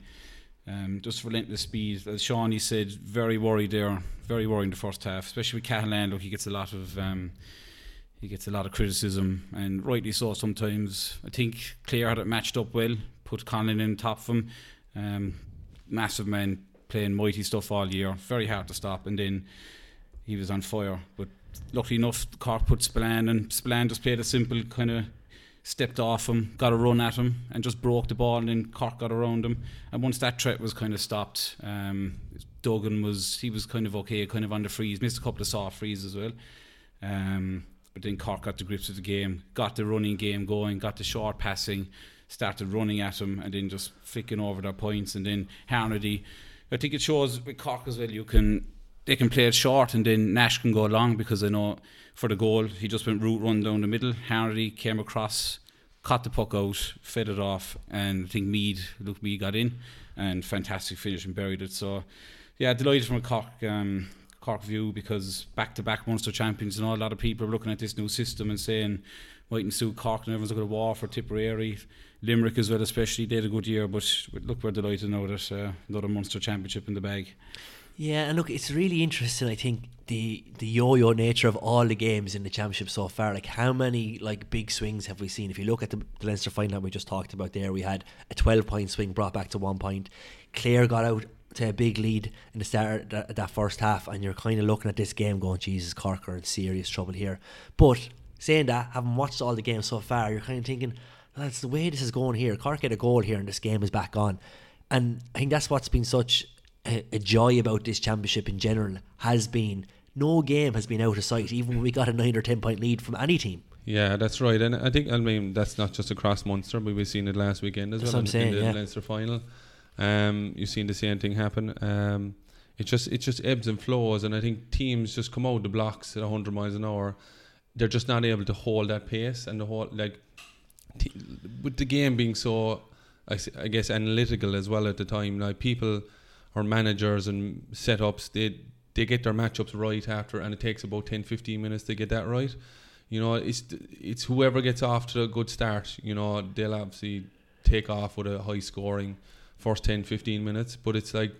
Um, just relentless speed. As Shawnee said, very worried there, very worried in the first half, especially with Catalan. Look, he gets a lot of um, he gets a lot of criticism, and rightly so sometimes. I think Clare had it matched up well, put Conlon in top of him. Um, massive man, playing mighty stuff all year, very hard to stop, and then he was on fire. But luckily enough, Cork put Spillane, and Spillane just played a simple kind of stepped off him, got a run at him, and just broke the ball, and then Cork got around him. And once that threat was kind of stopped, um, Duggan was, he was kind of okay, kind of on the freeze, missed a couple of soft frees as well. Um, but then Cork got the grips of the game, got the running game going, got the short passing, started running at him, and then just flicking over their points. And then Harnedy, I think it shows with Cork as well, you can, they can play it short, and then Nash can go long, because I know for the goal, he just went route run down the middle. Harnedy came across, caught the puck out, fed it off, and I think Mead, Luke Mead got in, and fantastic finish and buried it. So, yeah, delighted from a Cork, um, Cork view, because back-to-back Munster champions, and all, a lot of people are looking at this new system and saying, mightn't suit Cork, and everyone's looking at Waterford, Tipperary, Limerick as well especially, they had a good year, but look, we're delighted now that uh, another Munster championship in the bag. Yeah, and look, it's really interesting, I think, the the yo-yo nature of all the games in the championship so far. Like, how many, like, big swings have we seen? If you look at the, the Leinster final we just talked about there, we had a twelve-point swing brought back to one point. Clare got out to a big lead in the start of that first half, and you're kind of looking at this game going, Jesus, Cork are in serious trouble here. But saying that, having watched all the games so far, you're kind of thinking, that's the way this is going here. Cork get a goal here, and this game is back on. And I think that's what's been such a joy about this championship in general, has been no game has been out of sight, even when we got a nine or ten point lead from any team. Yeah, that's right. And I think, I mean, that's not just across Munster, but we've seen it last weekend as that's well in, saying, in the yeah. Leinster final. Um, you've seen the same thing happen. Um, it just it just ebbs and flows, and I think teams just come out the blocks at one hundred miles an hour. They're just not able to hold that pace, and the whole, like, t- with the game being so, I, I guess, analytical as well at the time. Like, people or managers and setups, they they get their matchups right after, and it takes about ten fifteen minutes to get that right. You know, it's it's whoever gets off to a good start, you know, they'll obviously take off with a high scoring first ten fifteen minutes, but it's like,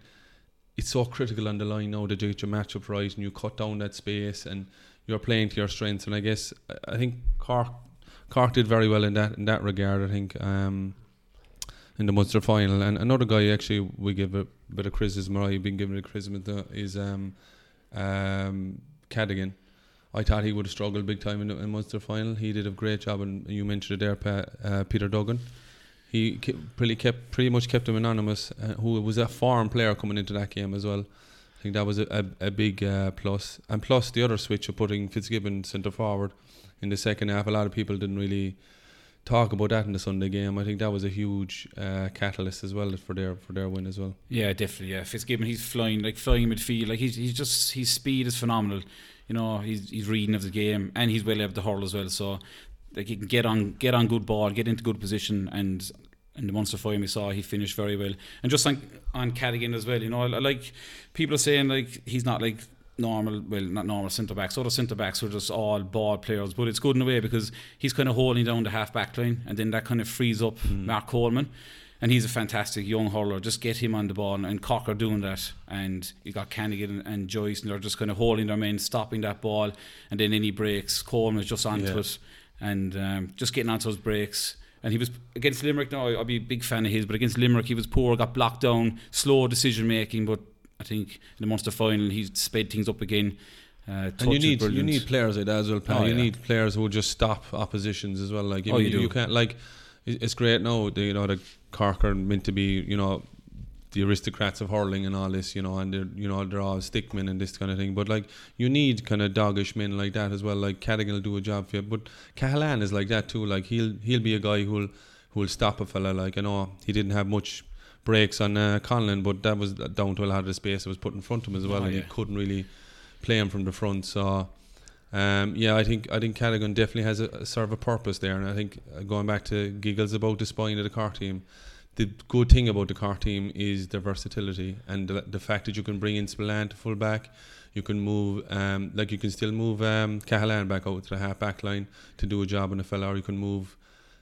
it's so critical on the line now to get your matchup right, and you cut down that space, and you're playing to your strengths. And I guess, I think Cork Cork did very well in that in that regard, I think, um, in the Munster final. And another guy actually we give a bit of criticism, or I've been given a criticism, is um, um, Cadigan. I thought he would have struggled big time in the in Munster final. He did a great job, and you mentioned it there, Pat, uh, Peter Duggan. He kept, pretty, kept, pretty much kept him anonymous, uh, who was a foreign player coming into that game as well. I think that was a, a, a big uh, plus. And plus the other switch of putting Fitzgibbon centre forward in the second half. A lot of people didn't really talk about that in the Sunday game. I think that was a huge uh, catalyst as well for their for their win as well. Yeah, definitely. Yeah, Fitzgibbon, he's flying like flying midfield. Like he's he's just his speed is phenomenal. You know, he's he's reading of the game, and he's well able to hurl as well. So like he can get on get on good ball, get into good position, and in the Munster final we saw he finished very well. And just like on Cadigan as well, you know, like people are saying like he's not like normal, well, not normal centre-backs, other centre-backs are just all ball players, but it's good in a way because he's kind of holding down the half-back line, and then that kind of frees up mm. Mark Coleman, and he's a fantastic young hurler. Just get him on the ball, and, and Cork are doing that, and you got Canigan and, and Joyce, and they're just kind of holding their men, stopping that ball, and then any breaks, Coleman is just onto yeah. it, and um, just getting onto those breaks. And he was against Limerick. No, I'd be a big fan of his, but against Limerick, he was poor, got blocked down, slow decision making. But I think in the Munster final, he sped things up again. Uh, and you need you need players like that as well, Pat. Oh, you yeah. need players who will just stop oppositions as well. Like you, oh, mean, you, do. you can't like it's great now. You know the Cork are meant to be, you know, the aristocrats of hurling and all this, you know, and they're, you know, they're all stickmen and this kind of thing. But like, you need kind of doggish men like that as well. Like Cadigan will do a job for you, but Cahalan is like that too. Like he'll he'll be a guy who'll who'll stop a fella. Like I know he didn't have much breaks on uh, Conlon, but that was down to a lot of the space that was put in front of him as well, oh, and yeah. he couldn't really play him from the front. So um, yeah, I think I think Cadigan definitely has a, a sort of a purpose there, and I think uh, going back to Giggles about the spine of the Cork team. The good thing about the Cork team is their versatility and the, the fact that you can bring in Spillane to full back, you can move, um, like you can still move um, Cahalan back out to the half back line to do a job on a fella, or you can move.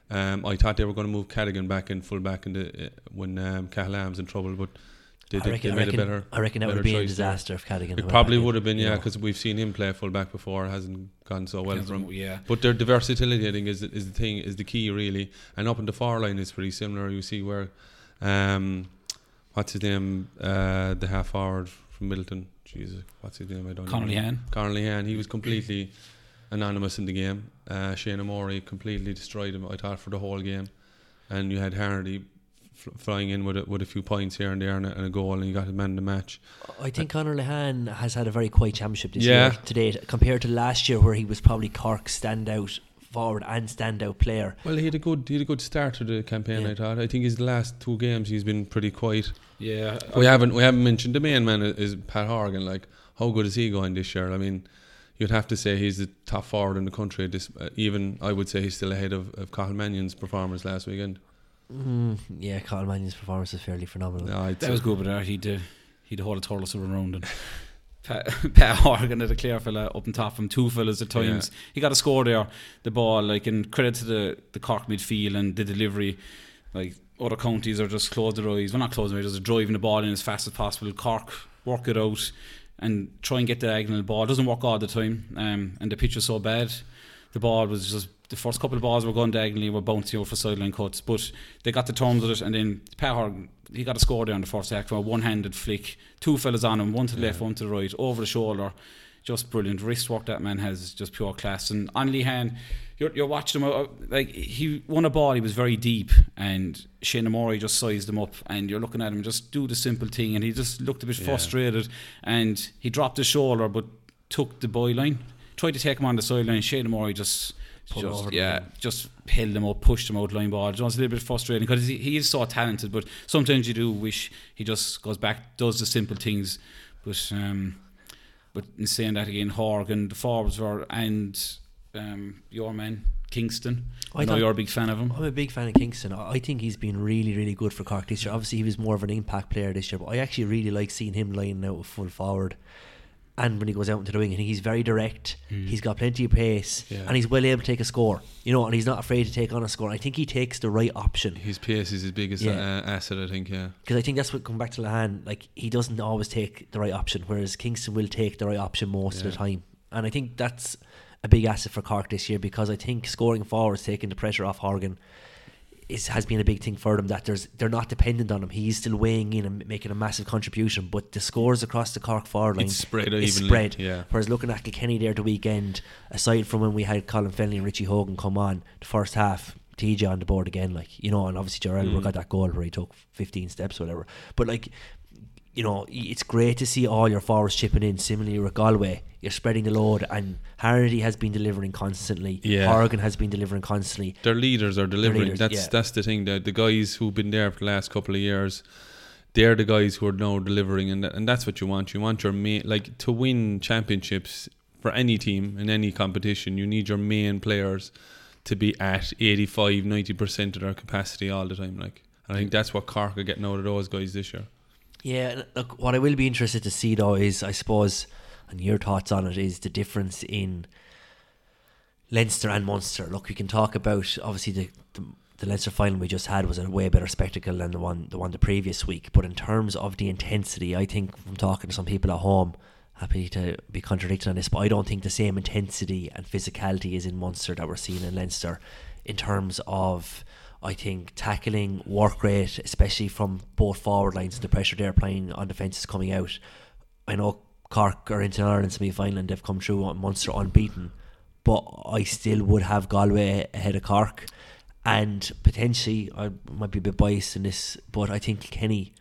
Um, I thought they were going to move Cadigan back in full back in the, uh, when um, Cahalan was in trouble, but they, they, reckon, they made reckon, a better. I reckon that would be a disaster there. If Cadigan. It probably would have been, yeah, because we've seen him play full back before, it hasn't gone so well for him. Yeah. But their the versatility, I think, is is the thing, is the key really. And up in the far line is pretty similar. You see where, um, what's his name, uh, the half forward from Middleton. Jesus, what's his name? I don't. Conor Lehan. Conor Lehan. He was completely anonymous in the game. Uh, Shane O'Morey completely destroyed him, I thought, for the whole game. And you had Hardy flying in with a, with a few points here and there and a, and a goal, and he got his man in the match. I think Conor Lehan has had a very quiet championship this yeah. year to date compared to last year, where he was probably Cork's standout forward and standout player. Well, he had a good he had a good start to the campaign. Yeah. I thought. I think his last two games he's been pretty quiet. Yeah, we I, haven't we haven't mentioned the main man is Pat Horgan. Like, how good is he going this year? I mean, you'd have to say he's the top forward in the country. This uh, even I would say he's still ahead of of Cathal Mannion's performance last weekend. Mm, yeah, Cathal Mannion's performance was fairly phenomenal. No, that was good, but he'd uh, he'd hold a Thurles around and Pat, Pat Horgan at a clear fella up on top from two fellas at times. Yeah. He got a score there, the ball, like, and credit to the, the Cork midfield and the delivery. Like, other counties are just closed their eyes. Well, not closed their eyes, just driving the ball in as fast as possible. Cork work it out and try and get the diagonal ball. It doesn't work all the time, um, and the pitch was so bad. The ball was just, the first couple of balls were going diagonally, were bouncing over for sideline cuts, but they got the terms of it. And then Pat Horgan, he got a score there in the first half from a one-handed flick, two fellas on him, one to the yeah. left, one to the right, over the shoulder. Just brilliant wrist work that man has, just pure class. And on Lehan, you're, you're watching him, like, he won a ball, he was very deep, and Shane Amore just sized him up, and you're looking at him, just do the simple thing, and he just looked a bit yeah. frustrated, and he dropped his shoulder but took the byline. Tried to take him on the sideline. Shane O'Morey just, just yeah, him. just held him up, pushed him out line ball. It's a little bit frustrating because he, he is so talented, but sometimes you do wish he just goes back, does the simple things. But um, but in saying that again, Horgan, the forwards were, and um, your man Kingston. I, I know you're a big fan of him. I'm a big fan of Kingston. I think he's been really, really good for Cork this year. Obviously, he was more of an impact player this year, but I actually really like seeing him lining out of full forward. And when he goes out into the wing, and he's very direct, mm. he's got plenty of pace, yeah. and he's well able to take a score, you know, and he's not afraid to take on a score. I think he takes the right option. His pace is his biggest yeah. uh, asset, I think, yeah. Because I think that's what, coming back to Lehan, like, he doesn't always take the right option, whereas Kingston will take the right option most yeah. of the time. And I think that's a big asset for Cork this year, because I think scoring forwards, taking the pressure off Horgan, Is, has been a big thing for them, that there's they're not dependent on him. He's still weighing in and making a massive contribution, but the scores across the Cork forward line, it's spread is evenly, spread yeah. whereas looking at Kilkenny there the weekend, aside from when we had Colin Fennelly and Richie Hogan come on the first half, T J on the board again, like, you know, and obviously Jarrell mm. got that goal where he took fifteen steps or whatever, but like, you know, it's great to see all your forwards chipping in. Similarly with Galway, you're spreading the load, and Hardy has been delivering constantly. Yeah. Horgan has been delivering constantly. Their leaders are delivering. Leaders, that's yeah. that's the thing. The, the guys who've been there for the last couple of years, they're the guys who are now delivering, and that, and that's what you want. You want your main, like, to win championships for any team in any competition, you need your main players to be at eighty-five, ninety percent of their capacity all the time. Like, and I think that's what Cork are getting out of those guys this year. Yeah, look, what I will be interested to see though is, I suppose, and your thoughts on it, is the difference in Leinster and Munster. Look, we can talk about, obviously, the, the the Leinster final we just had was a way better spectacle than the one the one the previous week. But in terms of the intensity, I think, from talking to some people at home, happy to be contradicted on this, but I don't think the same intensity and physicality is in Munster that we're seeing in Leinster in terms of. I think tackling, work rate, especially from both forward lines, the pressure they're playing on defence is coming out. I know Cork are into an Ireland semi-final and they've come through on Munster unbeaten, but I still would have Galway ahead of Cork. And potentially, I might be a bit biased in this, but I think Kilkenny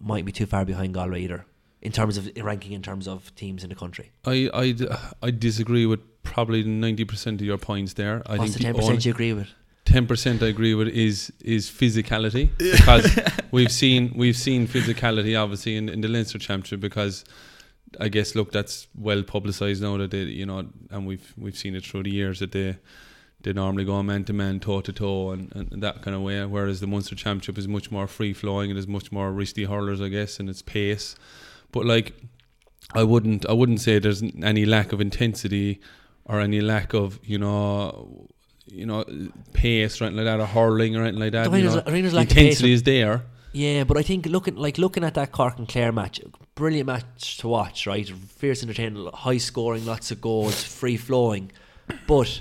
might be too far behind Galway either, in terms of ranking, in terms of teams in the country. I I'd, I disagree with probably ninety percent of your points there. I What's think the ten percent you agree with? ten percent I agree with is is physicality, because we've seen we've seen physicality obviously in, in the Leinster Championship, because I guess look that's well publicised now that they, you know, and we've we've seen it through the years that they they normally go man to man, toe to toe, and, and that kind of way, whereas the Munster Championship is much more free flowing and is much more wristy hurlers, I guess, and it's pace. But like I wouldn't I wouldn't say there's any lack of intensity or any lack of, you know, you know, pace or anything like that, or hurling or anything like that. You know, like, intensity is there. Yeah, but I think looking like looking at that Cork and Clare match, brilliant match to watch, right? Fierce entertainment, high scoring, lots of goals, free flowing. But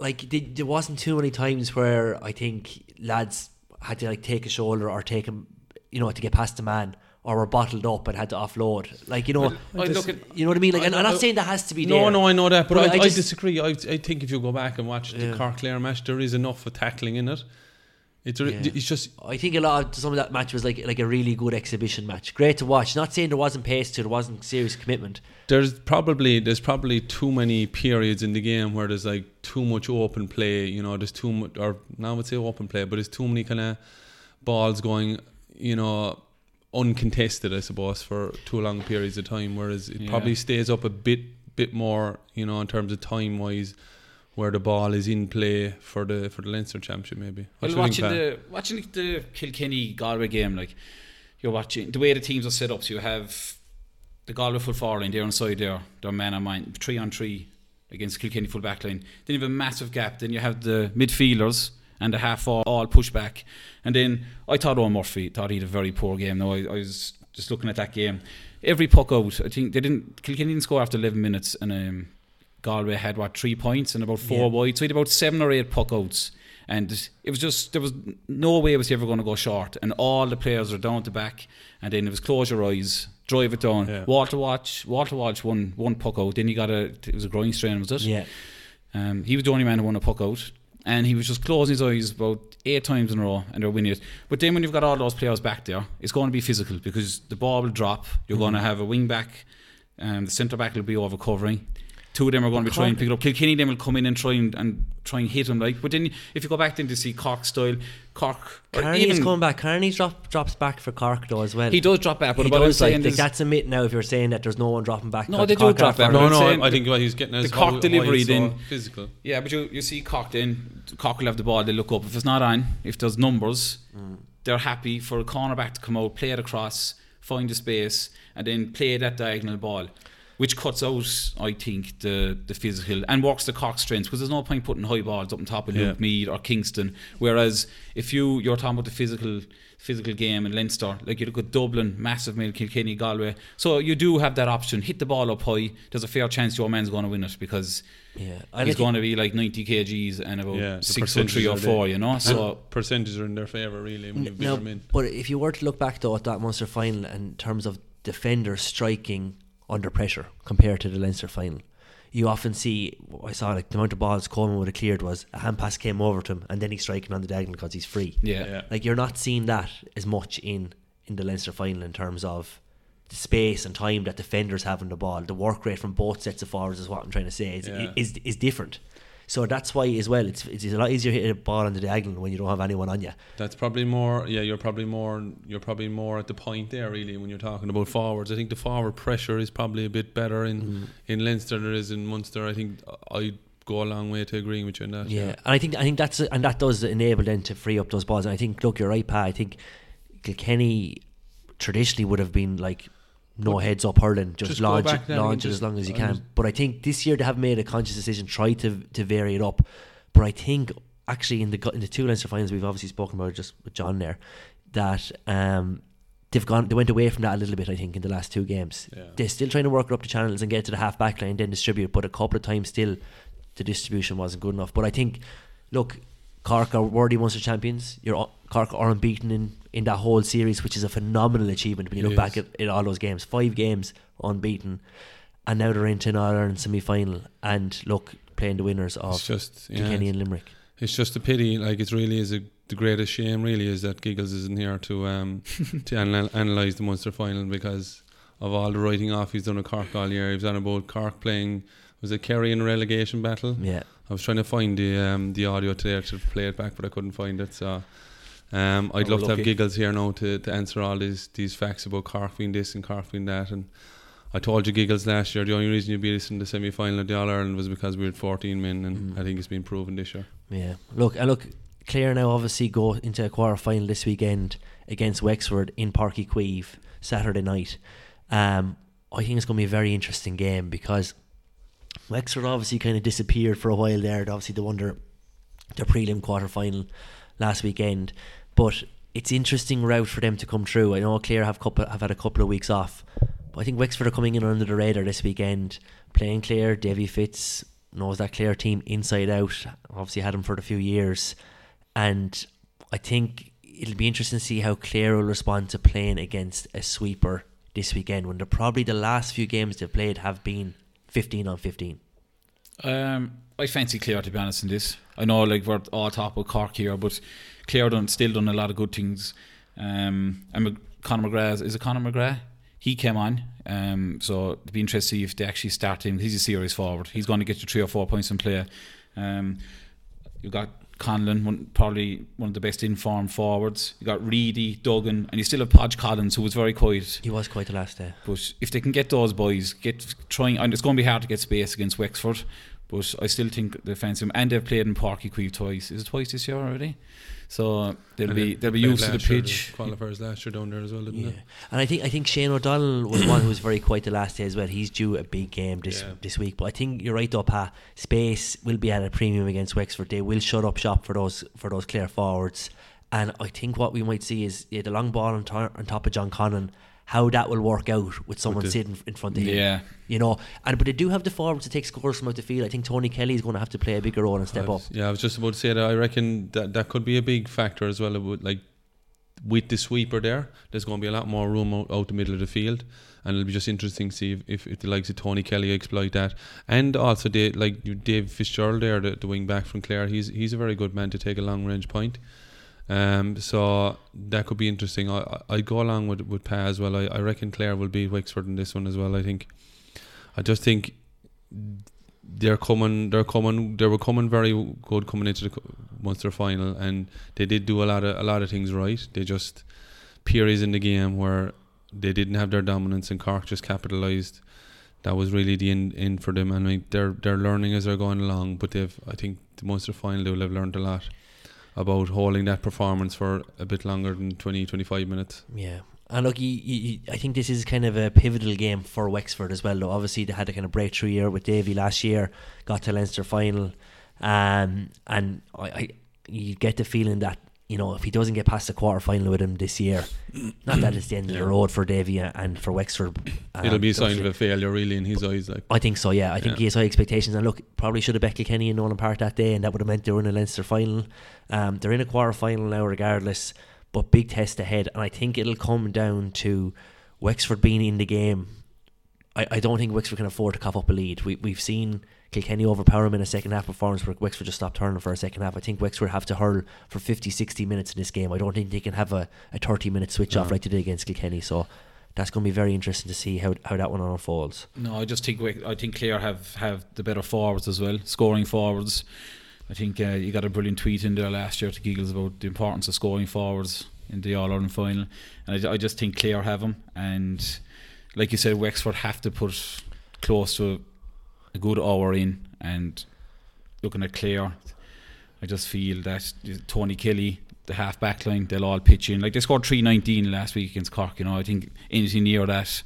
like they, there wasn't too many times where I think lads had to like take a shoulder or take him, you know, to get past the man, or were bottled up and had to offload. Like, you know, I just, at, you know what I mean? Like, I, and I'm not I, saying that has to be no, there. No, no, I know that, but, but I, I, I just, disagree. I, I think if you go back and watch yeah. the Cork-Clare match, there is enough of tackling in it. It's, yeah. it's just... I think a lot of some of that match was like like a really good exhibition match. Great to watch. Not saying there wasn't pace to, there wasn't serious commitment. There's probably there's probably too many periods in the game where there's like too much open play, you know, there's too much, or now I would say open play, but there's too many kind of balls going, you know, uncontested, I suppose, for too long periods of time, whereas it yeah. probably stays up a bit bit more, you know, in terms of time wise, where the ball is in play for the for the Leinster Championship maybe. What well, watching the watching the Kilkenny Galway game, like you're watching the way the teams are set up, so you have the Galway full forward line, they're on side there, they're man on man, three on three against Kilkenny full back line. Then you have a massive gap, then you have the midfielders and the half all push back. And then I thought Owen Murphy thought he had a very poor game. Now I, I was just looking at that game. Every puck out, I think they didn't Kilkenny didn't score after eleven minutes, and um, Galway had what three points and about four yeah. wide, so he had about seven or eight puck outs, and it was just there was no way it was ever going to go short, and all the players were down at the back, and then it was close your eyes, drive it down. Yeah. Walter Walsh, Walter Walsh won one puck out, then he got a it was a groin strain, was it? Yeah. Um, he was the only man who won a puck out. And he was just closing his eyes about eight times in a row, and they're winning it. But then when you've got all those players back there, it's going to be physical, because the ball will drop. You're mm-hmm. going to have a wing back, and the centre back will be over covering. Two of them are going but to be Cork. trying to pick it up. Kilkenny then will come in and try and, and try and hit him. Like, but then if you go back then to see Cork style, Cork. Carney's coming back. Carney drop, drops back for Cork though as well. He does drop back, but he what does, I'm saying like, is, that's a myth now. If you're saying that there's no one dropping back, no, they Cork do drop back. No, no, I, I think what he's getting is the Cork delivery then physical. Yeah, but you you see Cork then. Cork will have the ball. They look up. If it's not on, if there's numbers, mm. they're happy for a cornerback to come out, play it across, find the space, and then play that diagonal ball, which cuts out, I think, the, the physical and works the Cork strengths, because there's no point putting high balls up on top of Luke yeah. Mead or Kingston. Whereas if you you're talking about the physical physical game in Leinster, like you look at Dublin, massive mill, Kilkenny, Galway. So you do have that option. Hit the ball up high. There's a fair chance your man's going to win it, because yeah. he's going to be like ninety kilograms and about yeah, six or three or four. There. You know, so percentages are in their favour really when you've been in. But if you were to look back though at that Munster final in terms of defenders striking under pressure compared to the Leinster final, you often see, I saw like the amount of balls Coleman would have cleared was a hand pass came over to him and then he's striking on the diagonal because he's free. Yeah. yeah. Like you're not seeing that as much in, in the Leinster final in terms of the space and time that defenders have on the ball. The work rate from both sets of forwards is what I'm trying to say is yeah. is, is different. So that's why as well it's it's a lot easier to hit a ball on the diagonal when you don't have anyone on you. That's probably more yeah, you're probably more you're probably more at the point there really when you're talking about forwards. I think the forward pressure is probably a bit better in, mm. in Leinster than it is in Munster. I think I'd go a long way to agreeing with you on that. Yeah. yeah. And I think I think that's and that does enable them to free up those balls. And I think look, you're right, Pat, I think Kilkenny traditionally would have been like no heads up hurling, just, just launch it, launch it as long as you can. But I think this year they have made a conscious decision, try to to vary it up. But I think actually in the in the two Leinster finals we've obviously spoken about just with John there, that um, they've gone they went away from that a little bit. I think in the last two games yeah. they're still trying to work up the channels and get to the half back line, then distribute. But a couple of times still the distribution wasn't good enough. But I think look, Cork are worthy Munster champions. You're Cork are unbeaten in, in that whole series, which is a phenomenal achievement when you look yes. back at, at all those games. Five games unbeaten, and now they're into an All-Ireland semi-final and look, playing the winners of just, yeah, Kilkenny and Limerick. It's just a pity. Like, it really is a, the greatest shame really is that Giggles isn't here to um, to anal- analyse the Munster final, because of all the writing off he's done at Cork all year. He was on about Cork playing, was it Kerry in a relegation battle? Yeah. I was trying to find the um, the audio today to play it back, but I couldn't find it. So um, I'd oh, love to have Giggles here now to, to answer all these these facts about Cork being this and Cork being that. And I told you, Giggles, last year the only reason you beat us in the semi-final of the All-Ireland was because we had fourteen men, and mm. I think it's been proven this year. Yeah. Look, and look, Clare now obviously go into a quarter-final this weekend against Wexford in Páirc Uí Chaoimh Saturday night. Um, I think it's going to be a very interesting game, because Wexford obviously kind of disappeared for a while there. Obviously they won their, their prelim quarter-final last weekend, but it's interesting route for them to come through. I know Clare have couple, have had a couple of weeks off, but I think Wexford are coming in under the radar this weekend, playing Clare. Davy Fitz knows that Clare team inside out, obviously had them for a few years, and I think it'll be interesting to see how Clare will respond to playing against a sweeper this weekend, when they're probably the last few games they've played have been fifteen on fifteen. Um, I fancy Clare, to be honest, in this. I know, like, we're all talk about Cork here, but Clare done still done a lot of good things. Um, and Conor McGrath, is it Conor McGrath? He came on, um, so it'd be interesting to see if they actually start him. He's a serious forward. He's going to get you three or four points in play. Um, you got Conlon, one, probably one of the best informed forwards. You got Reedy, Duggan, and you still have Podge Collins, who was very quiet. He was quiet the last day. But if they can get those boys, get trying, and it's going to be hard to get space against Wexford, but I still think they fancy him. And they've played in Páirc Uí Chaoimh twice. Is it twice this year already? So they'll and be they'll be used to the pitch. Qualifiers last year down there as well, didn't yeah. they? And I think I think Shane O'Donnell was one who was very quiet the last day as well. He's due a big game this yeah. this week. But I think you're right though, Pat. Space will be at a premium against Wexford. They will shut up shop for those for those Clare forwards. And I think what we might see is yeah, the long ball on, tar- on top of John Conlon, how that will work out with someone with the, sitting in front of him. Yeah. You know, and but they do have the forwards to take scores from out the field. I think Tony Kelly is going to have to play a bigger role and step was, up. Yeah, I was just about to say that. I reckon that that could be a big factor as well. Would, like, with the sweeper there, there's going to be a lot more room out, out the middle of the field, and it'll be just interesting to see if, if, if the likes of Tony Kelly exploit that. And also, they, like Dave Fitzgerald there, the, the wing back from Clare, he's he's a very good man to take a long range point. Um, so that could be interesting. I I go along with with Pa as well. I, I reckon Clare will beat Wexford in this one as well. I think, I just think they're coming. They're coming. They were coming very good coming into the Munster final, and they did do a lot of a lot of things right. They just periods in the game where they didn't have their dominance, and Cork just capitalised. That was really the end in for them. I mean, they're they're learning as they're going along, but they've I think the Munster final they will have learned a lot about holding that performance for a bit longer than twenty, twenty-five minutes. Yeah. And look, you, you, I think this is kind of a pivotal game for Wexford as well, though. Obviously, they had a kind of breakthrough year with Davy last year, got to Leinster final. Um, and I, I, you get the feeling that, you know, if he doesn't get past the quarter-final with him this year, not that it's the end yeah. of the road for Davy and for Wexford. Um, It'll be a sign of a failure, really, in his eyes. Like I think so, yeah. I think yeah. he has high expectations. And look, probably should have bet Kilkenny and Nolan Park that day, and that would have meant they were in a Leinster final. Um, they're in a quarter-final now regardless, but big test ahead. And I think it'll come down to Wexford being in the game. I, I don't think Wexford can afford to cough up a lead. We, we've seen Kilkenny overpower them in a second-half performance where Wexford just stopped turning for a second half. I think Wexford have to hurl for fifty, sixty minutes in this game. I don't think they can have a thirty-minute switch no. off like they did against Kilkenny. So that's going to be very interesting to see how how that one unfolds. No, I just think I think Clare have, have the better forwards as well, scoring forwards. I think uh, you got a brilliant tweet in there last year to Giggles about the importance of scoring forwards in the All-Ireland final. And I, I just think Clare have them. And like you said, Wexford have to put close to a, a good hour in, and looking at Clare, I just feel that Tony Kelly, the half back line, they'll all pitch in. Like, they scored three nineteen last week against Cork, you know. I think anything near that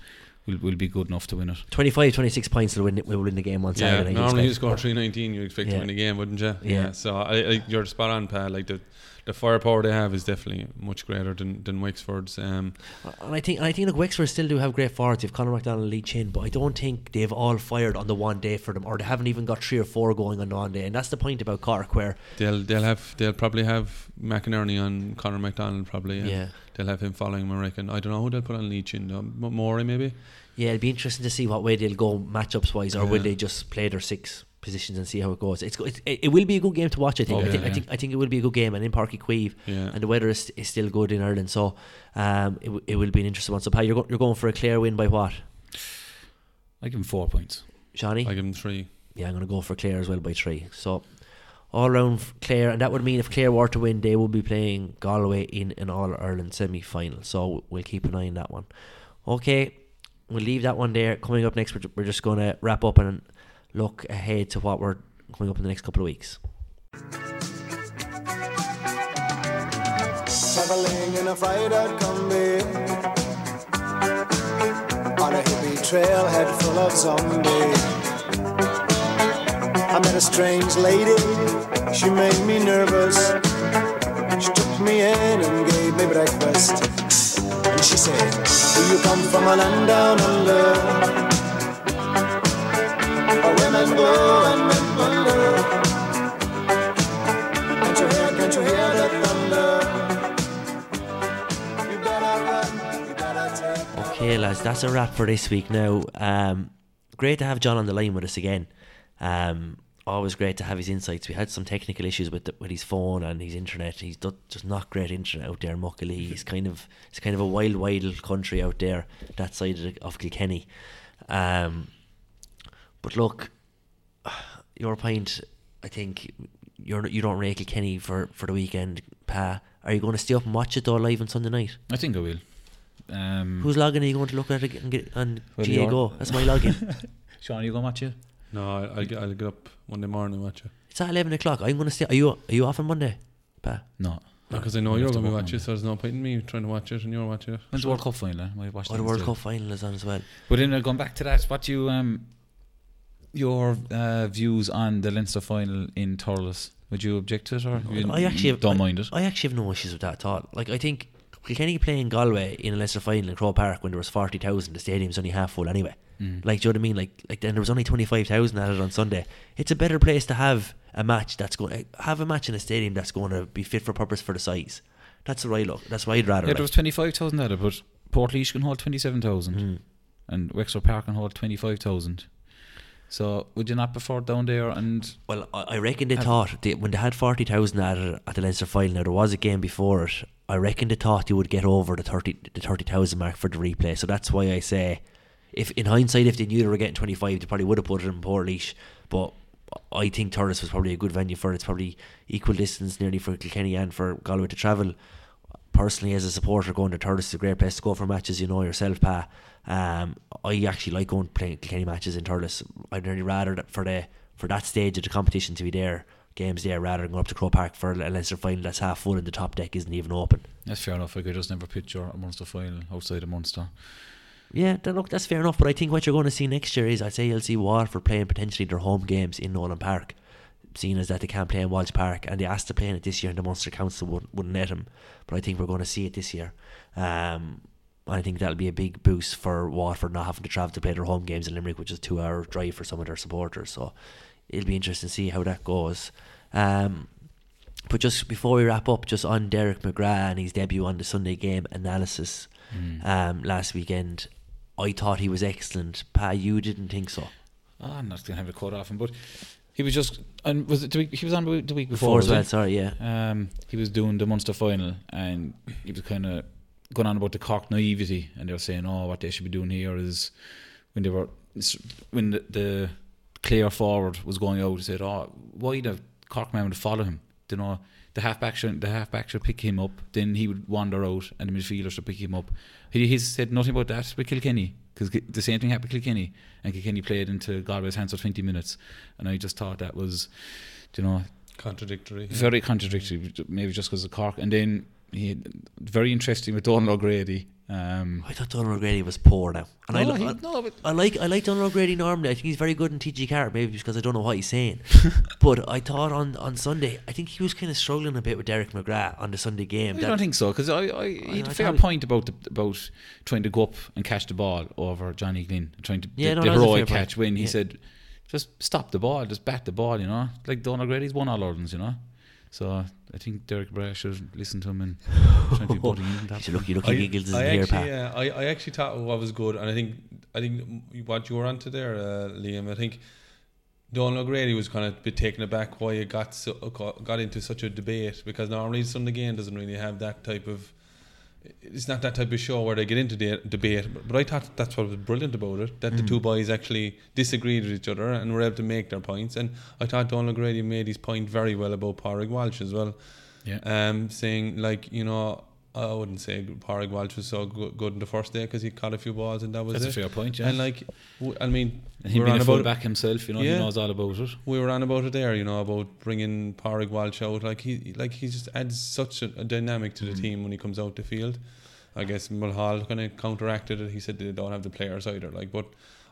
will will be good enough to win it. twenty-five, twenty-six points will win, will win the game on Saturday. Yeah, normally you score three nineteen, you expect yeah. to win the game, wouldn't you? Yeah. yeah so I, I, you're spot on, Pat. Like the the firepower they have is definitely much greater than, than Wexford's. Um, and I think and I think look, Wexford still do have great forwards. They've Conor McDonald and Lee Chin, but I don't think they've all fired on the one day for them, or they haven't even got three or four going on the one day. And that's the point about Cork, where they'll they'll have they'll probably have McInerney on Conor McDonald probably. Yeah. yeah. They'll have him following him, I reckon. I don't know who they'll put on Lee Chin though. Morey maybe. Yeah, it'll be interesting to see what way they'll go matchups wise, or yeah. will they just play their six positions and see how it goes. It's it, it will be a good game to watch. I think. Oh, yeah, I, think yeah. I think I think it will be a good game, and in Páirc Uí Chaoimh, yeah. and the weather is is still good in Ireland, so um, it w- it will be an interesting one. So, Pat, you're go- you're going for a clear win by what? I give him four points. Shawnee, I give him three. Yeah, I'm going to go for clear as well by three. So, all round Clare, and that would mean if Clare were to win, they will be playing Galway in an All Ireland semi final. So we'll keep an eye on that one. Okay, we'll leave that one there. Coming up next, we're just going to wrap up and look ahead to what we're coming up in the next couple of weeks. Travelling in a fried out combi on a hippie trailhead full of zombies. I met a strange lady, she made me nervous. She took me in and gave me breakfast. And she said, do you come from a land down under? Women go and men wonder. Can't you hear, can't you hear the thunder? You better run, you better take. Okay, lads, that's a wrap for this week now. Um, great to have John on the line with us again. Um, always great to have his insights. We had some technical issues with the, with his phone and his internet. He's do, just not great internet out there, muckily. He's kind of it's kind of a wild, wild country out there, that side of, of Kilkenny. Um But look, your point, I think you're you don't rake Kilkenny for, for the weekend, Pa. Are you going to stay up and watch it though live on Sunday night? I think I will. Um, Whose login are you going to look at and get on G'dayGEA Go? That's my login. Sean, are you going to watch it? No, I'll, I'll get I'll get up Monday morning and watch it. It's at eleven o'clock. I'm going to stay. Are you are you off on Monday, Pa? No. Because I know you're going to watch it, so there's no point in me trying to watch it and you're watching it. When's the World Cup final? Eh? Well, watch oh, the World Cup final is on as well. But then going back to that, what you um. your uh, views on the Leinster final in Thurles, would you object to it, or no, I actually have, don't I, mind it I actually have no issues with that at all. Like, I think Kilkenny playing Galway in a Leinster final in Croke Park when there was forty thousand, the stadium's only half full anyway. mm. Like, do you know what I mean? Like, like then there was only twenty-five thousand at it on Sunday. It's a better place to have a match that's going have a match in a stadium that's going to be fit for purpose for the size. That's what I look that's what I'd rather. Yeah, like, there was twenty-five thousand at it, but Portlaoise can hold twenty-seven thousand mm. and Wexford Park can hold twenty-five thousand. So would you not prefer down there? And well, I reckon they thought they, when they had forty thousand at it, at the Leinster final. Now there was a game before it. I reckon they thought they would get over the thirty the thirty thousand mark for the replay. So that's why I say, if in hindsight, if they knew they were getting twenty five, they probably would have put it in Portlaoise. But I think Thurles was probably a good venue for it. It's probably equal distance nearly for Kilkenny and for Galway to travel. Personally, as a supporter, going to Thurles is a great place to go for matches. You know yourself, Pa. Um, I actually like going playing Kilkenny matches in Thurles. I'd really rather that for the for that stage of the competition to be there, games there, rather than going up to Croke Park for a Leinster final that's half full and the top deck isn't even open. That's fair enough. I could just never picture a Munster final outside of Munster. Yeah, that, look, that's fair enough. But I think what you're going to see next year is, I'd say you'll see Waterford playing potentially their home games in Nolan Park, seeing as that they can't play in Walsh Park, and they asked to play in it this year, and the Munster Council wouldn't, wouldn't let them. But I think we're going to see it this year. Um. I think that'll be a big boost for Waterford not having to travel to play their home games in Limerick, which is a two hour drive for some of their supporters. So it'll be interesting to see how that goes. Um, but just before we wrap up, just on Derek McGrath and his debut on the Sunday game analysis mm. um, last weekend, I thought he was excellent. Pa, you didn't think so? Oh, I'm not going to have a quote off him, but he was just, and was it the week, he was on the week before, before as well, sorry, yeah. Um, he was doing the Munster final and he was kind of going on about the Cork naivety, and they're saying, oh, what they should be doing here is when they were when the, the Clare forward was going out, they said, oh, why the Cork man would follow him? You know, the halfback should the halfback should pick him up, then he would wander out, and the midfielder should pick him up. He he said nothing about that with Kilkenny, because the same thing happened with Kilkenny, and Kilkenny played into Galway's hands for twenty minutes, and I just thought that was, you know, contradictory, very yeah. contradictory, maybe just because of Cork, and then. He had, very interesting with Donal O'Grady Um, I thought Donal O'Grady was poor now, and no, I, he, I, no, but I like I like Donal O'Grady normally. I think he's very good in T G Carrick, maybe because I don't know what he's saying. But I thought on, on Sunday, I think he was kind of struggling a bit with Derek McGrath on the Sunday game. I don't think so, because I, I, I he had a fair point about the, about trying to go up and catch the ball over Johnny Glynn, trying to yeah, the, no, the heroic catch point. When he yeah. said, just stop the ball, just bat the ball, you know, like Donal O'Grady's won all Ireland's, you know. So I think Derek McGrath should listen to him and try to put him in that. He's a lucky, lucky I, Giggles I in actually, here, Pat. Uh, I, I actually thought what oh, was good, and I think I think what you were onto there, uh, Liam. I think Donal O'Grady was kind of a bit taken aback why it got so, got into such a debate, because normally Sunday game doesn't really have that type of. It's not that type of show where they get into de- debate, but, but I thought that's what was brilliant about it, that mm. the two boys actually disagreed with each other and were able to make their points. And I thought Donal O'Grady made his point very well about Pádraic Walsh as well. Yeah. Um, saying, like, you know, I wouldn't say Pádraic Walsh was so go- good in the first day because he caught a few balls and that was that's it. That's a fair point, yeah. And, like, w- I mean... And he'd been a full-back himself, you know, yeah. he knows all about it. We were on about it there, you know, about bringing Pádraic Walsh out. Like, he like he just adds such a, a dynamic to the mm. team when he comes out the field. I guess Mulhall kind of counteracted it. He said they don't have the players either. Like, but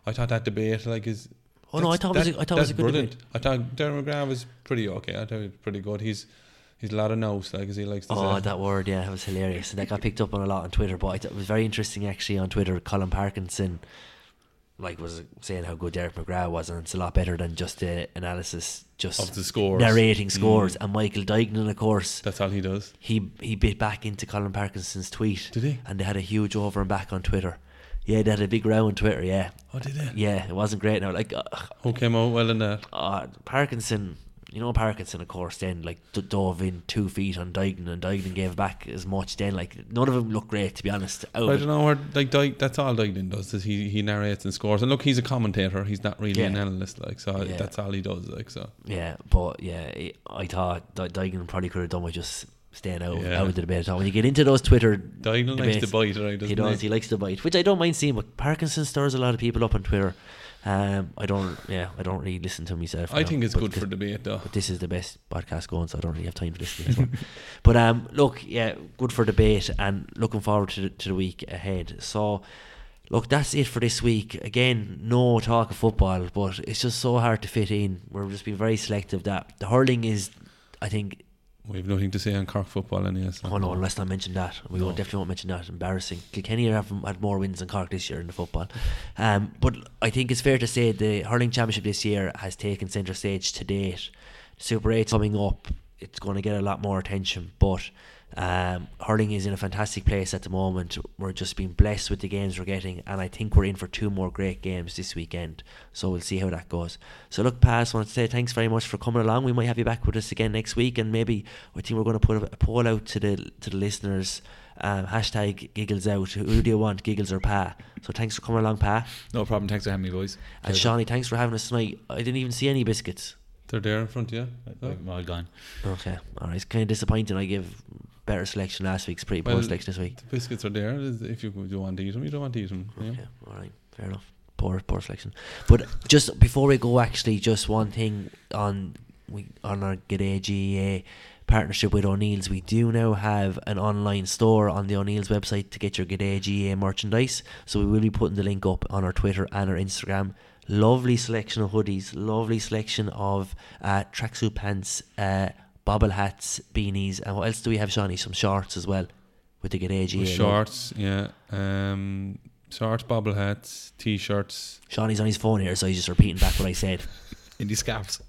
I thought that debate, like, is... Oh, no, I thought that, it was a, I thought it was a good brilliant. Debate. I thought Darren McGrath was pretty okay. I thought he was pretty good. He's... He's a lot of notes, like, as he likes to oh, say. Oh, that word, yeah, that was hilarious. And that got picked up on a lot on Twitter, but it was very interesting, actually, on Twitter. Colin Parkinson, like, was saying how good Derek McGrath was, and it's a lot better than just the analysis, just of the scores, narrating scores. Mm. And Michael Dignan, of course. That's all he does. He he bit back into Colin Parkinson's tweet. Did he? And they had a huge over and back on Twitter. Yeah, they had a big row on Twitter, yeah. Oh, did they? Yeah, it wasn't great. Now, like, uh, who came out well in that? Uh, Parkinson... You know, Parkinson, of course, then, like, d- dove in two feet on Dignan, and Dignan gave back as much then. Like, none of them look great, to be honest. I don't know, where, like, Dig- that's all Dignan does, is he, he narrates and scores. And look, he's a commentator, he's not really yeah. an analyst, like, so yeah. that's all he does, like, so. Yeah, but, yeah, it, I thought D- Dignan probably could have done with just staying out, yeah. out of the debate at all. When you get into those Twitter Dignan debates, likes to bite, right, doesn't he? Does, he? He likes to bite, which I don't mind seeing, but Parkinson stirs a lot of people up on Twitter. Um, I don't, yeah, I don't really listen to myself. I now, think it's good for debate, though. But this is the best podcast going, so I don't really have time for this. this one. But um, look, yeah, good for debate, and looking forward to the, to the week ahead. So, look, that's it for this week. Again, no talk of football, but it's just so hard to fit in. We're just being very selective. That the hurling is, I think, we have nothing to say on Cork football, anyway. So oh no, unless I mention that, we no. won't, definitely won't mention that. Embarrassing. Kilkenny have had more wins than Cork this year in the football, um, but I think it's fair to say the hurling championship this year has taken centre stage to date. Super eight's coming up; it's going to get a lot more attention. But um, hurling is in a fantastic place at the moment. We're just being blessed with the games we're getting, and I think we're in for two more great games this weekend. So we'll see how that goes. So look, Paz, I want to say thanks very much for coming along. We might have you back with us again next week, and maybe I think we're going to put a poll out to the to the listeners. Um, hashtag Giggles out. Who do you want, Giggles or Pa? So thanks for coming along, Pa. No problem. Thanks for having me, boys. And Cheers. Shawnee, thanks for having us tonight. I didn't even see any biscuits. They're there in front of you. Yeah. I'm all gone. Okay, all right. It's kind of disappointing. I give. Better selection last week's pretty poor well, selection this week. The biscuits are there if you, you want to eat them. You don't want to eat them. Yeah, okay, alright, fair enough. Poor, poor selection. But just before we go, actually, just one thing on we on our G'dayGEA partnership with O'Neill's. We do now have an online store on the O'Neill's website to get your G'dayGEA merchandise. So we will be putting the link up on our Twitter and our Instagram. Lovely selection of hoodies. Lovely selection of uh, tracksuit pants. Uh, Bobble hats, beanies, and what else do we have, Shawnee? Some shorts as well with the G'dayGEA. Shorts, yeah. Um, shorts, bobble hats, t-shirts. Shawnee's on his phone here, so he's just repeating back what I said. In these scarves.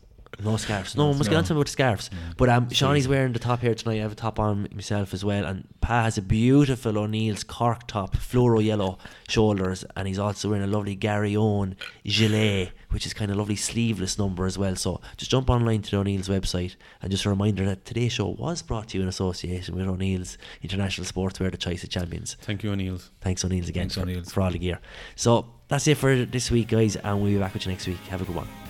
No scarves. No, no one must get on to him about the scarves. Yeah. But um, Shawnee's wearing the top here tonight. I have a top on myself as well. And Pa has a beautiful O'Neill's Cork top, fluoro yellow shoulders. And he's also wearing a lovely Gary Owen gilet, which is kind of lovely sleeveless number as well. So just jump online to the O'Neill's website. And just a reminder that today's show was brought to you in association with O'Neill's International Sportswear, the choice of champions. Thank you, O'Neill's. Thanks, O'Neill's, again. Thanks, for, O'Neill's. For all the gear. So that's it for this week, guys. And we'll be back with you next week. Have a good one.